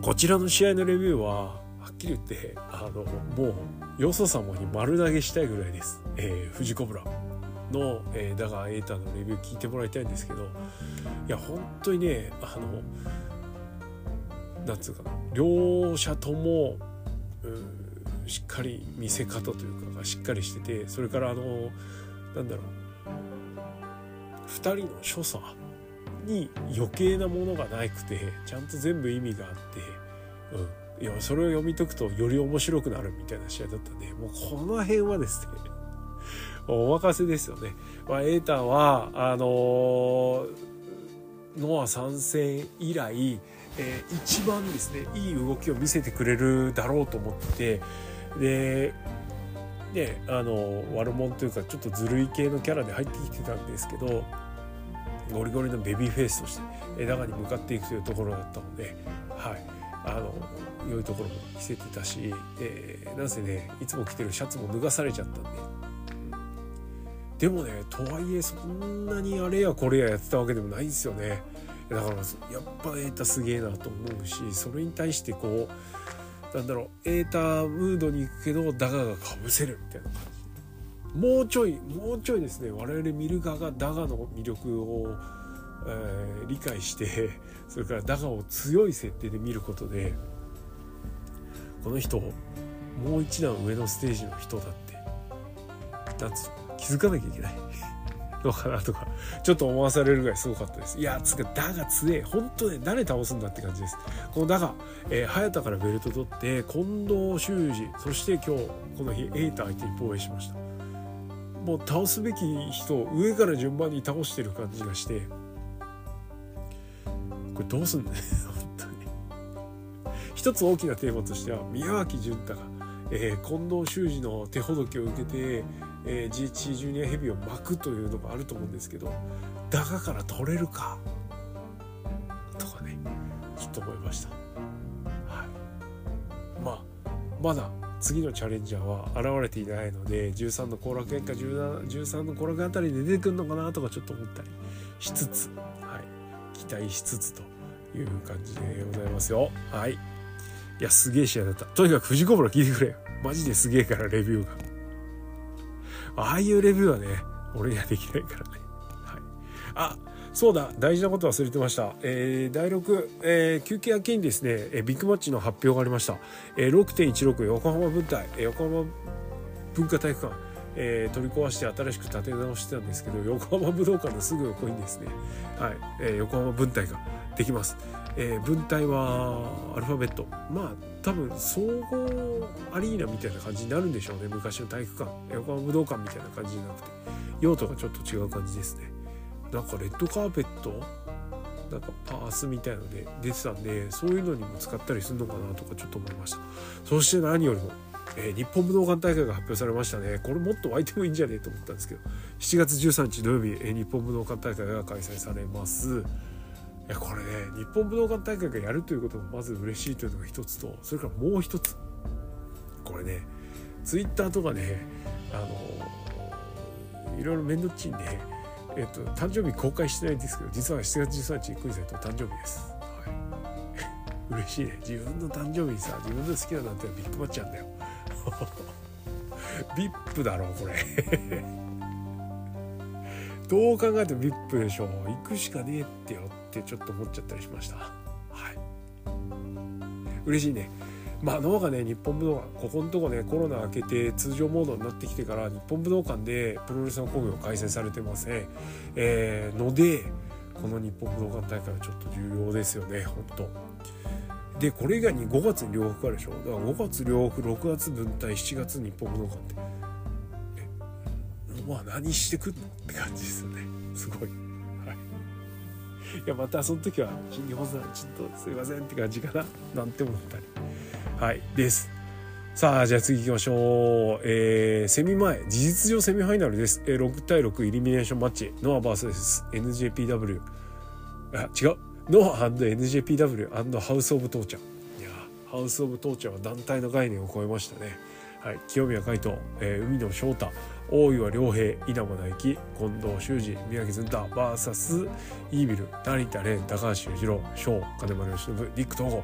こちらの試合のレビューははっきり言ってもうよそ様に丸投げしたいぐらいです。フジコブラの、ダガーエーターのレビュー聞いてもらいたいんですけど、いや本当にねなんつうかな、両者ともしっかり見せ方というかがしっかりしてて、それからなんだろう2人の所作に余計なものがなくてちゃんと全部意味があって、いやそれを読み解くとより面白くなるみたいな試合だったんで、もうこの辺はですねお任せですよね。エーターはノア参戦以来、一番ですねいい動きを見せてくれるだろうと思ってて、で、ね、悪者というかちょっとずるい系のキャラで入ってきてたんですけど、ゴリゴリのベビーフェイスとして中に向かっていくというところだったので、良いところも着せてたし、なんせねいつも着てるシャツも脱がされちゃったんで、でもねとはいえそんなにあれやこれややってたわけでもないんですよね。だからやっぱエータすげえなと思うし、それに対してこうなんだろうエータムードに行くけどダガがかぶせるみたいな感じ、もうちょいですね我々見る側がダガの魅力を理解して、それからダガを強い設定で見ることでこの人もう一段上のステージの人だってなんつ気づかなきゃいけないのかなとかちょっと思わされるぐらいすごかったです。いやつかダガ強え本当ね、誰倒すんだって感じです。このダガ、早田からベルト取って近藤修二、そして今日この日エータ相手に防衛しました。もう倒すべき人を上から順番に倒してる感じがして、これどうすんの本当に一つ大きなテーマとしては宮脇潤太が、近藤修二の手ほどきを受けて、GHC ジュニアヘビを巻くというのがあると思うんですけど、ダガから取れるかとかねちょっと思いました、まだ次のチャレンジャーは現れていないので13の後楽園か13の後楽園あたりで出てくるのかなとかちょっと思ったりしつつ、期待しつつという感じでございますよ。いやすげえ試合だった。とにかくフジコブラ聞いてくれよ、マジですげえから。レビューがああいうレビューはね俺にはできないからね、そうだ、大事なこと忘れてました、第6、休憩明けにですねビッグマッチの発表がありました、6.16 横浜分隊、横浜文化体育館、取り壊して新しく建て直してたんですけど、横浜武道館のすぐ横にですね、はい、横浜分隊ができます、分隊はアルファベット、まあ多分総合アリーナみたいな感じになるんでしょうね。昔の体育館、横浜武道館みたいな感じじゃなくて用途がちょっと違う感じですね。なんかレッドカーペットなんかパースみたいので出てたんで、そういうのにも使ったりするのかなとかちょっと思いました。そして何よりも、日本武道館大会が発表されましたね。これもっと湧いてもいいんじゃねえと思ったんですけど、7月13日土曜日、日本武道館大会が開催されます。いやこれね、日本武道館大会がやるということがまず嬉しいというのが一つと、それからもう一つ、これねツイッターとかねいろいろめんどっちいんで、誕生日公開してないんですけど、実は7月13日クイズと誕生日です、はい、嬉しいね。自分の誕生日にさ、自分の好きななんてビッグマッチなんだよビップだろこれどう考えてもビップでしょ、行くしかねえってよってちょっと思っちゃったりしました、はい、嬉しいね。まあ脳がね、日本武道館、ここのとこねコロナ明けて通常モードになってきてから日本武道館でプロレスの興行を開催されてますね、のでこの日本武道館大会はちょっと重要ですよね、本当で。これ以外に5月に両国あるでしょ、だから5月両国、6月分隊、7月日本武道館ってまあ何してくんのって感じですよね、すごい、はい、いやまたその時は新日本さんちょっとすいませんって感じかななんて思ったり、はいです。さあじゃあ次行きましょう、セミ前、事実上セミファイナルです、6対6イルミネーションマッチ、ノア vs NJPW、 あ違う、ノア &NJPW& ハウスオブトーチャー。いやハウスオブトーチャーは団体の概念を超えましたね、はい、清宮海斗、海野翔太、大岩良平、稲葉大輝、近藤修二、宮城ずんた VS イービル、成田蓮、高橋裕次郎、翔、金丸義信、ディック統合、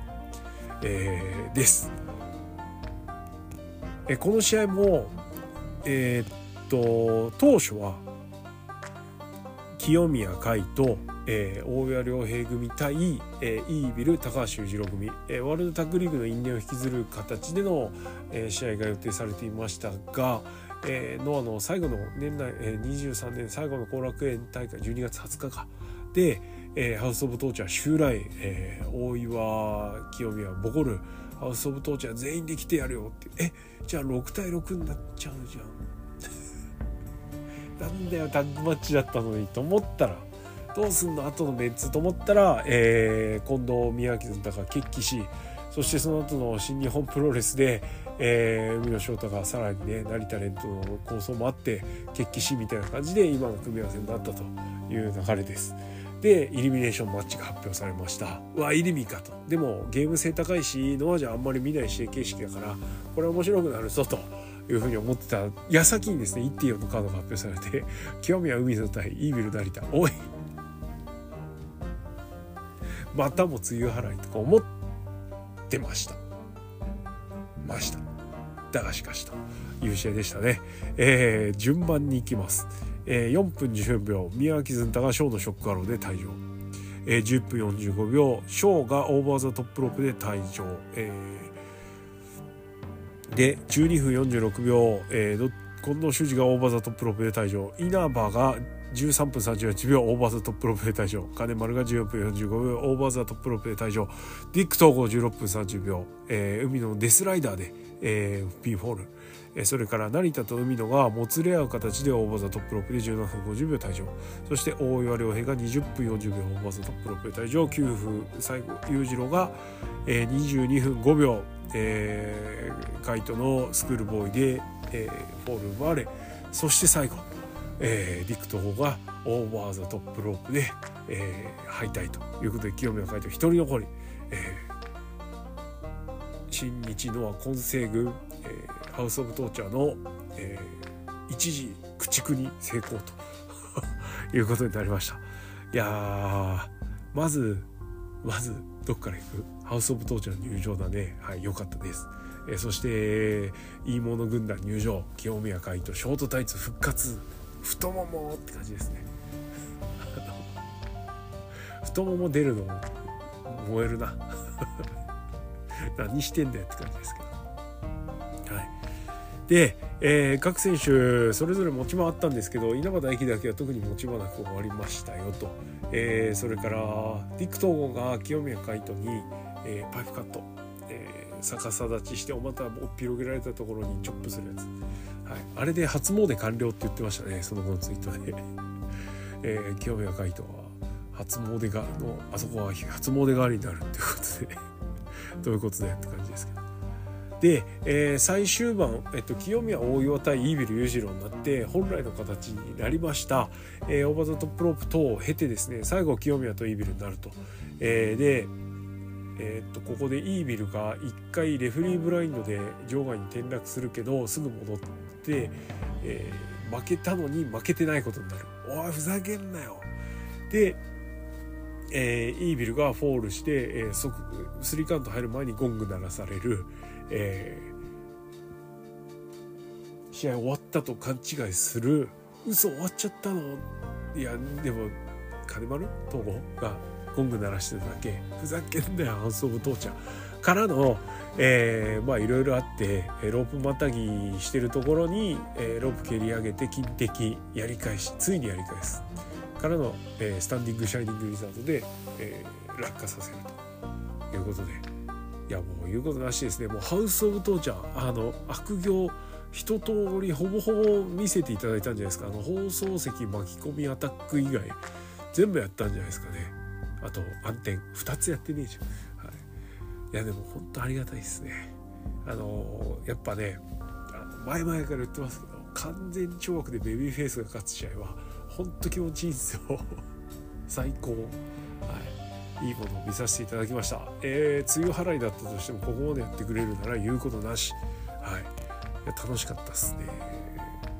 です、この試合も、当初は清宮海斗、大岩良平組対、イービル高橋裕次郎組、ワールドタッグリーグの因縁を引きずる形での、試合が予定されていましたが、ノアの最後の年内、23年最後の後楽園大会12月20日かで、ハウスオブトーチャー襲来、大岩清宮ボコル、ハウスオブトーチャー全員で来てやるよって、じゃあ6対6になっちゃうじゃんなんだよタッグマッチだったのにと思ったら、どうすんの後のメンツと思ったら、近藤宮城だから決起し、そしてその後の新日本プロレスで、海野翔太がさらにね成田蓮との構想もあって決起しみたいな感じで今の組み合わせになったという流れです。でイルミネーションマッチが発表されました。うわイルミかと、でもゲーム性高いしノアじゃあんまり見ない試合形式だからこれ面白くなるぞというふうに思ってた矢先にですね 1.4 のカードが発表されて、清宮海野対イービル成田、おいまたも梅雨払いとか思ってましただがしかしという試合でしたね、順番に行きます、4分14秒宮脇ずんたがショーのショックアローで退場、10分45秒ショーがオーバーザトップロープで退場、で12分46秒、近藤修二がオーバーザトップロープで退場、稲葉が13分38秒オーバーザトップロープで退場、金丸が14分45秒オーバーザトップロープで退場、ディック統合16分30秒、海野のデスライダーで、FP フォール、それから成田と海野がもつれ合う形でオーバーザトップロープで17分50秒退場、そして大岩良平が20分40秒オーバーザトップロープで退場、9分最後裕次郎が、22分5秒、カイトのスクールボーイで、フォール奪われ、そして最後ディックと方がオーバーザトップロープで、敗退ということで清宮海斗一人残り、新日ノア混成軍、ハウスオブトーチャーの、一時駆逐に成功ということになりました。いやまずどっから行く、ハウスオブトーチャーの入場だね、はい、良かったです。そしていいもの軍団入場、清宮海斗ショートタイツ復活、太ももって感じですね太もも出るのも燃えるな何してんだよって感じですけど、はい。で、各選手それぞれ持ち回ったんですけど、稲葉大輝だけは特に持ち場なく終わりましたよと、それからディック統合が清宮海斗に、パイプカット、逆さ立ちしてお股を広げられたところにチョップするやつ、はい、あれで初詣完了って言ってましたね、その後のツイートで、清宮海斗は初詣がのあそこは初詣代わりになるっていうことでどういうことだよって感じですけど。で、最終盤、清宮大岩対イービル裕次郎になって本来の形になりました、オーバーザトップロープ等を経てですね、最後清宮とイービルになると、で、ここでイービルが1回レフリーブラインドで場外に転落するけどすぐ戻って、負けたのに負けてないことになる。おいふざけんなよ。でイービルがフォールして、スリーカウント入る前にゴング鳴らされる、試合終わったと勘違いする、嘘終わっちゃったの、いやでも金丸東郷がゴング鳴らしてるだけ、ふざけんなよアンソーブ父ちゃんからの、まあいろいろあってロープまたぎしてるところに、ロープ蹴り上げて金的やり返し、ついにやり返すからの、スタンディングシャイニングリザードで、落下させるということで、いやもう言うことなしですね。もうハウスオブ父ちゃん、悪行一通りほぼほぼ見せていただいたんじゃないですか。放送席巻き込みアタック以外全部やったんじゃないですかね。あと暗転2つやってねえじゃん、はい、いやでも本当ありがたいですね。やっぱね、前々から言ってますけど、完全に超悪でベビーフェイスが勝つ試合はほんと気持ちいいんですよ最高、はい、いいものを見させていただきました。梅雨払いだったとしてもここまでやってくれるなら言うことなし、はい、いや楽しかったですね。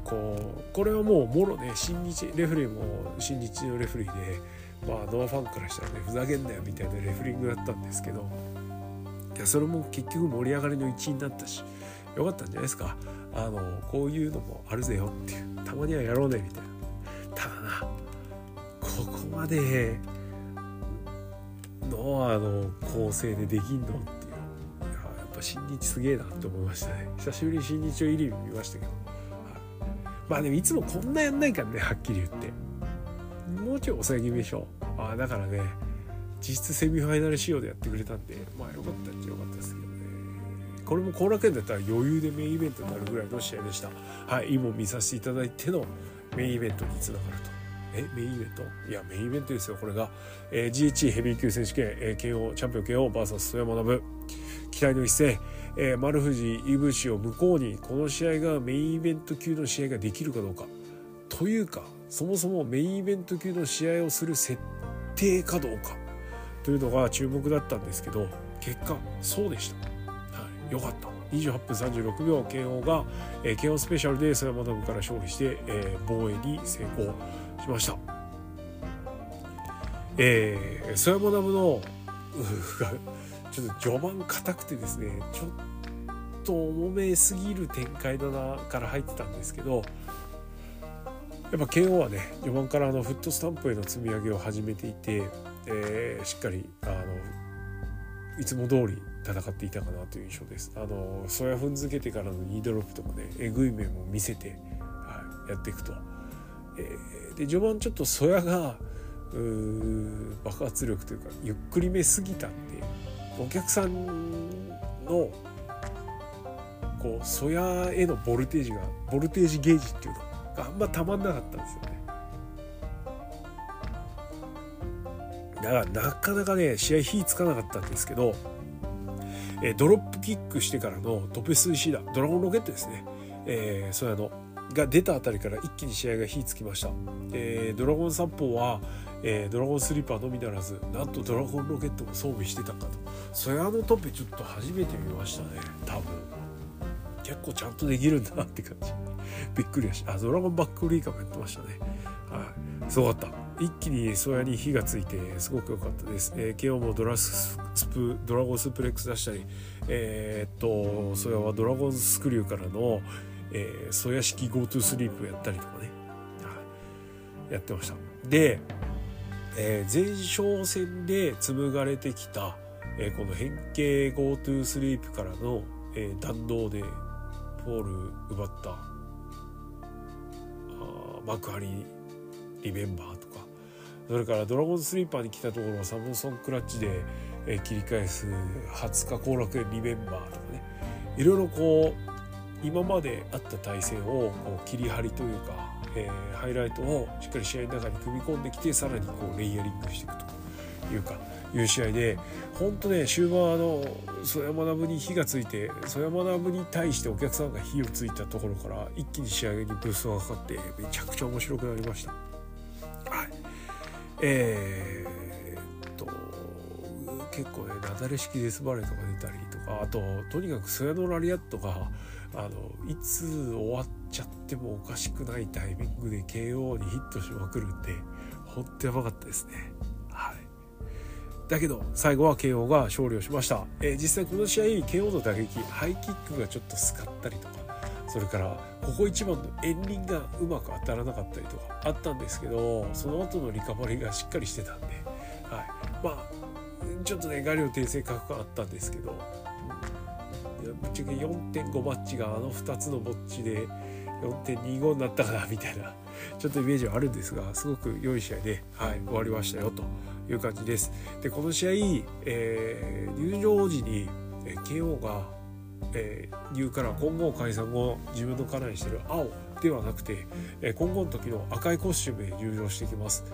これはもうもろね、新日レフリーも新日のレフリーで、まあ、ノアファンからしたらねふざけんなよみたいなレフリングだったんですけど、いやそれも結局盛り上がりの一因になったしよかったんじゃないですか。こういうのもあるぜよっていう、たまにはやろうねみたいな。ただな、ここまでの構成でできんのっていう、いややっぱ新日すげえなって思いましたね。久しぶりに新日を入り見ましたけど、まあでもいつもこんなやんないからね、はっきり言ってもうちょい抑え気味でしょ。だからね、実質セミファイナル仕様でやってくれたんで、まあよかったっちゃよかったですけどね。これも後楽園だったら余裕でメインイベントになるぐらいの試合でした。はい、今見させていただいてのメインイベントにつながると。メインイベント、いやメインイベントですよこれが。GHC ヘビー級選手権、KO チャンピオン KO vs 曽山学、期待の一戦、丸藤井口を向こうにこの試合がメインイベント級の試合ができるかどうかというか、そもそもメインイベント級の試合をする設定かどうかというのが注目だったんですけど、結果そうでした、はい、よかった。28分36秒 KO が、KO スペシャルで曽山学から勝利して、防衛に成功しました。曽山学のちょっと序盤硬くてですね、ちょっと重めすぎる展開だなから入ってたんですけど、やっぱ KO はね序盤からフットスタンプへの積み上げを始めていて、しっかりいつも通り戦っていたかなという印象です。ソヤ踏んづけてからの2ドロップとかね、えぐい面も見せて、はい、やっていくと、で序盤ちょっとソヤが爆発力というかゆっくりめすぎたんで、お客さんのソヤへのボルテージゲージっていうのがあんまたまんなかったんですよね。だからなかなかね試合火つかなかったんですけど、ドロップキックしてからのトペスイシダドラゴンロケットですね、ソヤのが出たあたりから一気に試合が火つきました。ドラゴン三宝は、ドラゴンスリーパーのみならずなんとドラゴンロケットも装備してたかと。それトップちょっと初めて見ましたね。多分結構ちゃんとできるんだなって感じびっくりした。ドラゴンバックフリーカーもやってましたね、はい、すごかった。一気にソヤに火がついてすごく良かったです。KO もドラゴンスープレックス出したり、ソヤはドラゴンスクリューからのソヤ式 GoTo スリープやったりとかね、はい、やってました。で前哨戦で紡がれてきた、この変形 Go to Sleep からの、弾道でポール奪った幕張リメンバーとか、それからドラゴンスリーパーに来たところをサムソンクラッチで、切り返す20日後楽園リメンバーとかね、いろいろこう今まであった対戦をこう切り張りというか、ハイライトをしっかり試合の中に組み込んできて、さらにこうレイヤリングしていくというかいう試合で、本当ね終盤曽山学に火がついて、曽山学に対してお客さんが火をついたところから一気に試合にブーストがかかって、めちゃくちゃ面白くなりました。はい、結構ねなだれ式デスバレーとか出たりとか、あととにかく曽山のラリアットがいつ終わっちゃってもおかしくないタイミングで KO にヒットしまくるんで、ほんとやばかったですね。はい。だけど最後は KO が勝利をしました。実際この試合 KO の打撃ハイキックがちょっとスカったりとか、それからここ一番の円輪がうまく当たらなかったりとかあったんですけど、その後のリカバリーがしっかりしてたんで、はい、まあちょっとねガリの訂正確感あったんですけど、ぶっちゃけ 4.5 マッチが2つのぼっちで 4.25 になったかなみたいなちょっとイメージはあるんですが、すごく良い試合で、はい、終わりましたよという感じです。でこの試合、入場時に KO が、言うから今後解散後自分のカラーにしている青ではなくて、今後の時の赤いコスチュームで入場してきます。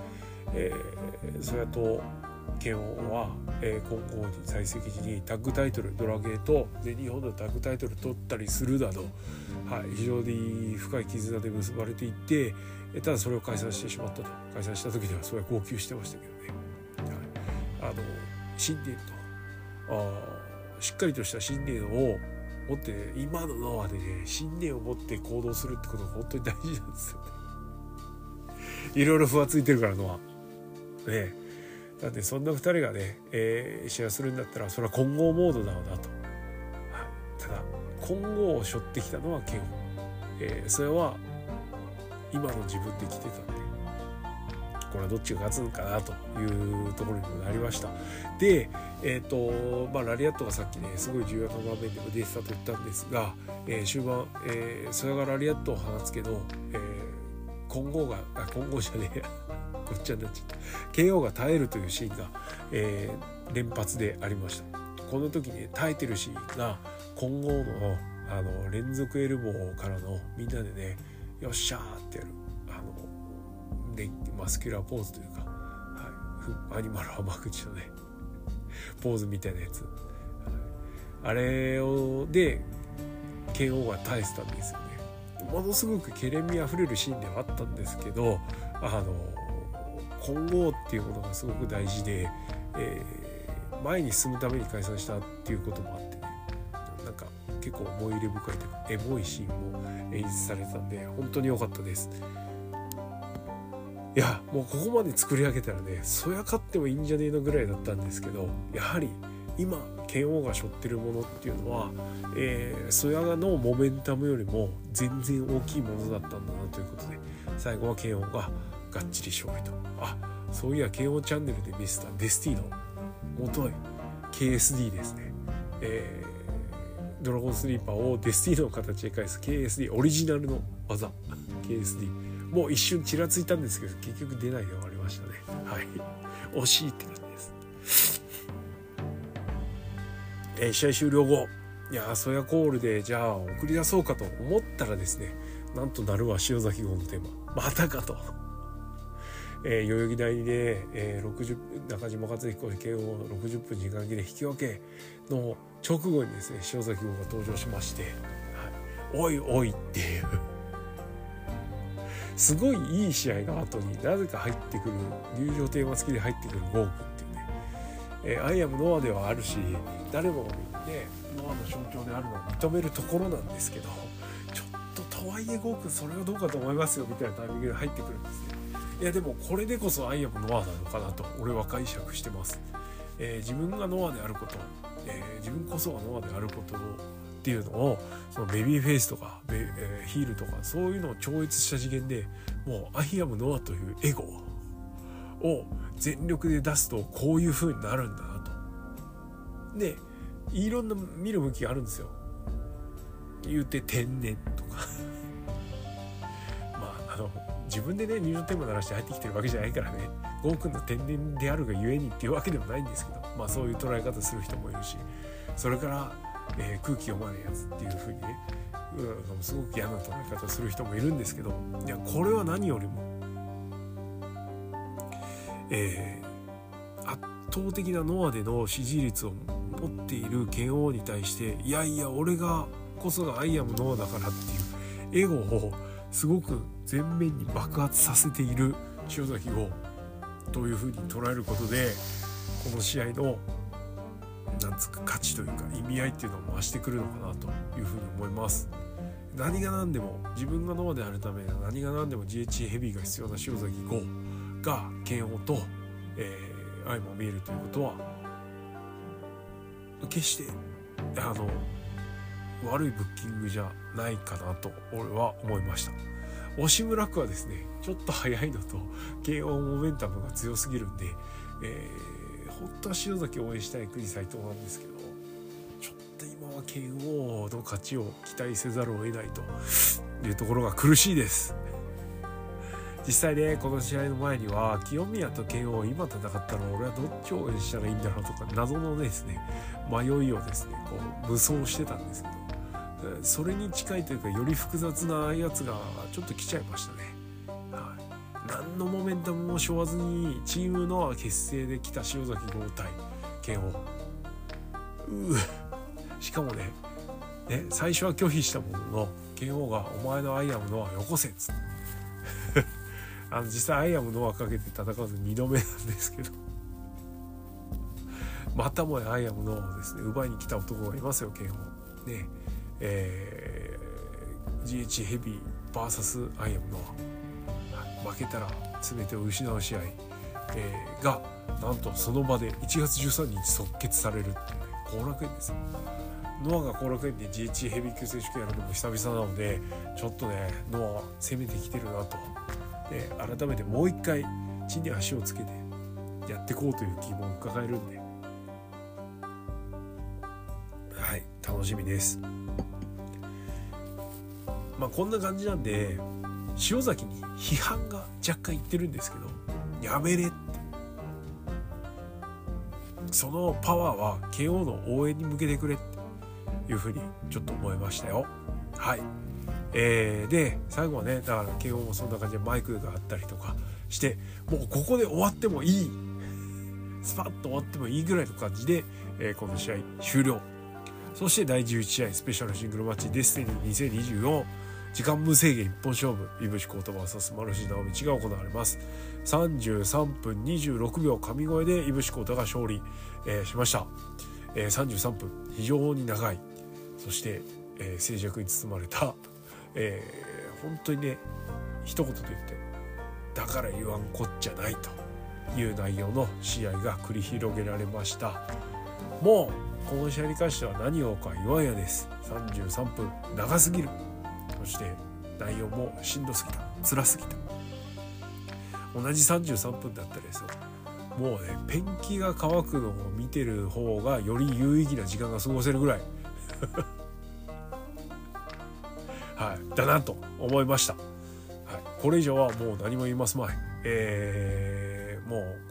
それと KO は、今後在籍時にタッグタイトルドラゲーと全日本のタッグタイトル取ったりするなど、はい、非常に深い絆で結ばれていって、ただそれを解散してしまったと。解散した時ではそれは号泣してましたけどね。信念としっかりとした信念を持って、今のノアでね信念を持って行動するってことが本当に大事なんですよねいろいろふわついてるからノアね。だってそんな2人がね、シェアするんだったらそれは混合モードだろうなと。ただ混合を背負ってきたのはケン、それは今の自分で来てたんで、これはどっちが勝つのかなというところにもなりました。で、ラリアットがさっきねすごい重要な場面でも出てたと言ったんですが、終盤、それがラリアットを放つけど、こっちゃになっちゃった KO が耐えるというシーンが、連発でありました。この時ね耐えてるシーンが混合の、連続エルボーからのみんなでねよっしゃーってやるでマスキュラーポーズというか、はい、アニマル浜口のねポーズみたいなやつ、あれをで KO が耐えてたんですよね。ものすごくけれみあふれるシーンではあったんですけど、混合っていうものがすごく大事で、前に進むために解散したっていうこともあってね、なんか結構思い入れ深いというかエモいシーンも演出されてたんで本当に良かったです。いやもうここまで作り上げたらねそや勝ってもいいんじゃねえのぐらいだったんですけど、やはり今拳王が背負ってるものっていうのは、そやのモメンタムよりも全然大きいものだったんだなということで、最後は拳王ががっちり勝利と。あ、そういや拳王チャンネルで見せたデスティーノもとい KSD ですね、ドラゴンスリーパーをデスティーノの形で返す KSD オリジナルの技KSDもう一瞬ちらついたんですけど結局出ないで終わりましたね。はい、惜しいって感じです試合終了後、いやソヤコールでじゃあ送り出そうかと思ったらですね、なんとなるは塩崎号のテーマまたかと代々木第2で、中島克彦慶応60分時間切れ引き分けの直後にですね塩崎号が登場しまして、はい、おいおいっていうすごいいい試合の後になぜか入ってくる入場テーマ付きで入ってくるゴークっていうね、アイアムノアではあるし誰もねノアの象徴であるのを認めるところなんですけど、ちょっととはいえゴークそれはどうかと思いますよみたいなタイミングで入ってくるんですね。いやでもこれでこそアイアムノアなのかなと俺は解釈してます。自分がノアであること、自分こそがノアであることをっていうのをそのベビーフェイスとかヒールとかそういうのを超越した次元でもうアイアムノアというエゴを全力で出すとこういう風になるんだなと。で、いろんな見る向きがあるんですよ。言うて天然とかまあ自分でね入場テーマ鳴らして入ってきてるわけじゃないからね、ゴーくんの天然であるがゆえにっていうわけでもないんですけど、まあそういう捉え方する人もいるし、それから、空気読まねえやつっていう風にね、すごく嫌な捉え方する人もいるんですけど、いやこれは何よりも、圧倒的なノアでの支持率を持っている剣王に対して、いやいや俺がこそがアイアムノアだからっていうエゴをすごく前面に爆発させている塩崎をというふうに捉えることで、この試合のなんつうか価値というか意味合いっていうのを増してくるのかなというふうに思います。何が何でも自分がノアであるため、何が何でも GHC ヘビーが必要な塩崎5が剣王と、相も見えるということは、決して悪いブッキングじゃないかなと俺は思いました。押村区はですね、ちょっと早いのと慶応モメンタムが強すぎるんで、本当は塩崎を応援したい国斉藤なんですけど、ちょっと今は慶応の勝ちを期待せざるを得ないというところが苦しいです。実際ね、この試合の前には清宮と慶応今戦ったら俺はどっちを応援したらいいんだろうとか謎のですね迷いをですねこう無双してたんですけど、それに近いというかより複雑なやつがちょっと来ちゃいましたね。はい、何のモメンタムも背負わずにチームの結成で来た塩崎豪対剣王、しかも ね最初は拒否したものの剣王がお前のアイアムノアよこせっつって実際アイアムノアかけて戦うの2度目なんですけどまたもやアイアムノアをですね奪いに来た男がいますよ、剣王ね。GH ヘビー vs アイアムノア、負けたら全てを失う試合、がなんとその場で1月13日即決されるっていうね、後楽園ですよ。ノアが後楽園で GH ヘビー級選手権やるのも久々なので、ちょっとねノアは攻めてきてるなと、改めてもう一回地に足をつけてやっていこうという気も伺えるんで、はい、楽しみです。まあ、こんな感じなんで塩崎に批判が若干いってるんですけど、やめれって、そのパワーは KO の応援に向けてくれっていうふうにちょっと思いましたよ。はい、で最後はね、だから KO もそんな感じでマイクがあったりとかして、もうここで終わってもいい、スパッと終わってもいいぐらいの感じで、この試合終了。そして第11試合スペシャルシングルマッチデスティニー2024時間無制限一本勝負、井伏浩人 vs マルシー直道が行われます。33分26秒神声で井伏浩人が勝利、しました。33分非常に長い、そして、静寂に包まれた、本当にね一言と言ってだから言わんこっちゃないという内容の試合が繰り広げられました。もうこの試合に関しては何をか言わんやです。33分長すぎる、そして内容もしんどすぎた、辛すぎた。同じ33分だったらですよ、もうねペンキが乾くのを見てる方がより有意義な時間が過ごせるぐらいはいだなと思いました。はい、これ以上はもう何も言いますまい。もう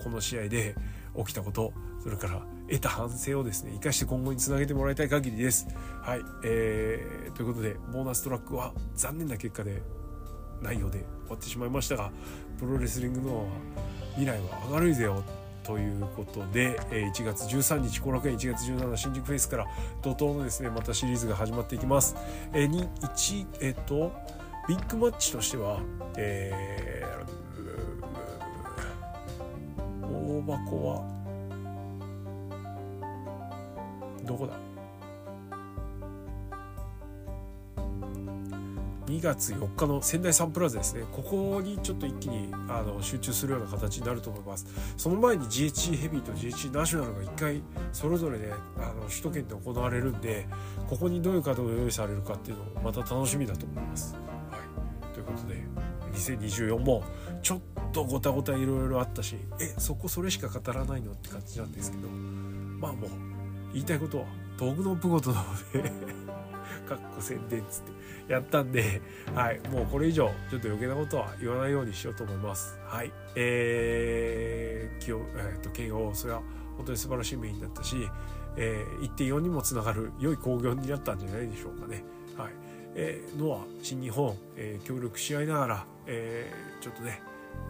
この試合で起きたこと、それから得た反省をですね生かして今後につなげてもらいたい限りです。はい、ということでボーナストラックは残念な結果で内容で終わってしまいましたが、プロレスリングの未来は明るいぜよということで、1月13日後楽園、1月17日新宿フェイスから怒涛のですねまたシリーズが始まっていきます。ビッグマッチとしては、大箱はどこだ、2月4日の仙台サンプラザですね。ここにちょっと一気に集中するような形になると思います。その前に GHC ヘビーと GHC ナショナルが1回それぞれね首都圏で行われるんで、ここにどういうカードが用意されるかっていうのもまた楽しみだと思います。はい、ということで2024もちょっとごたごたいろいろあったし、そこそれしか語らないのって感じなんですけど、まあもう言いたいことは道具の部ごとなのでかっこ宣伝つってやったんで、はい、もうこれ以上ちょっと余計なことは言わないようにしようと思います。はい、慶応それは本当に素晴らしいメインだったし、1.4 にもつながる良い興行になったんじゃないでしょうかね。はい、ノア新日本、協力し合いながら、ちょっとね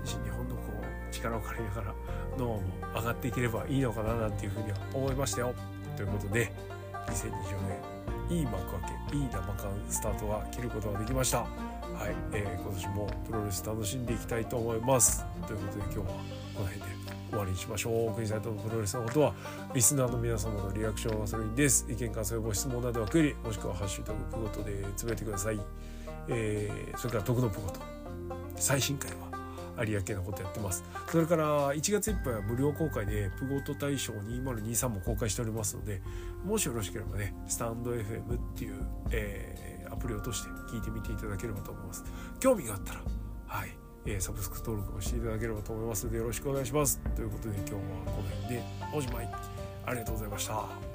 新日本のこう力を借りながらノアも上がっていければいいのかななんていうふうには思いましたよ。ということで2020年いい幕開けいい生感スタートが切ることができました。はい、今年もプロレス楽しんでいきたいと思います。ということで今日はこの辺で終わりにしましょう。国際とのプロレスのことはリスナーの皆様のリアクションがそれです。意見感想ご質問などはクエリもしくはハッシュタグプゴトでつぶやいてください。それから徳のプゴト最新回は有明のことやってます。それから1月いっぱいは無料公開でプゴト大賞2023も公開しておりますので、もしよろしければねスタンド FM っていう、アプリを通して聞いてみていただければと思います。興味があったらはいサブスク登録をしていただければと思いますのでよろしくお願いします。ということで今日はこの辺でおしまい。ありがとうございました。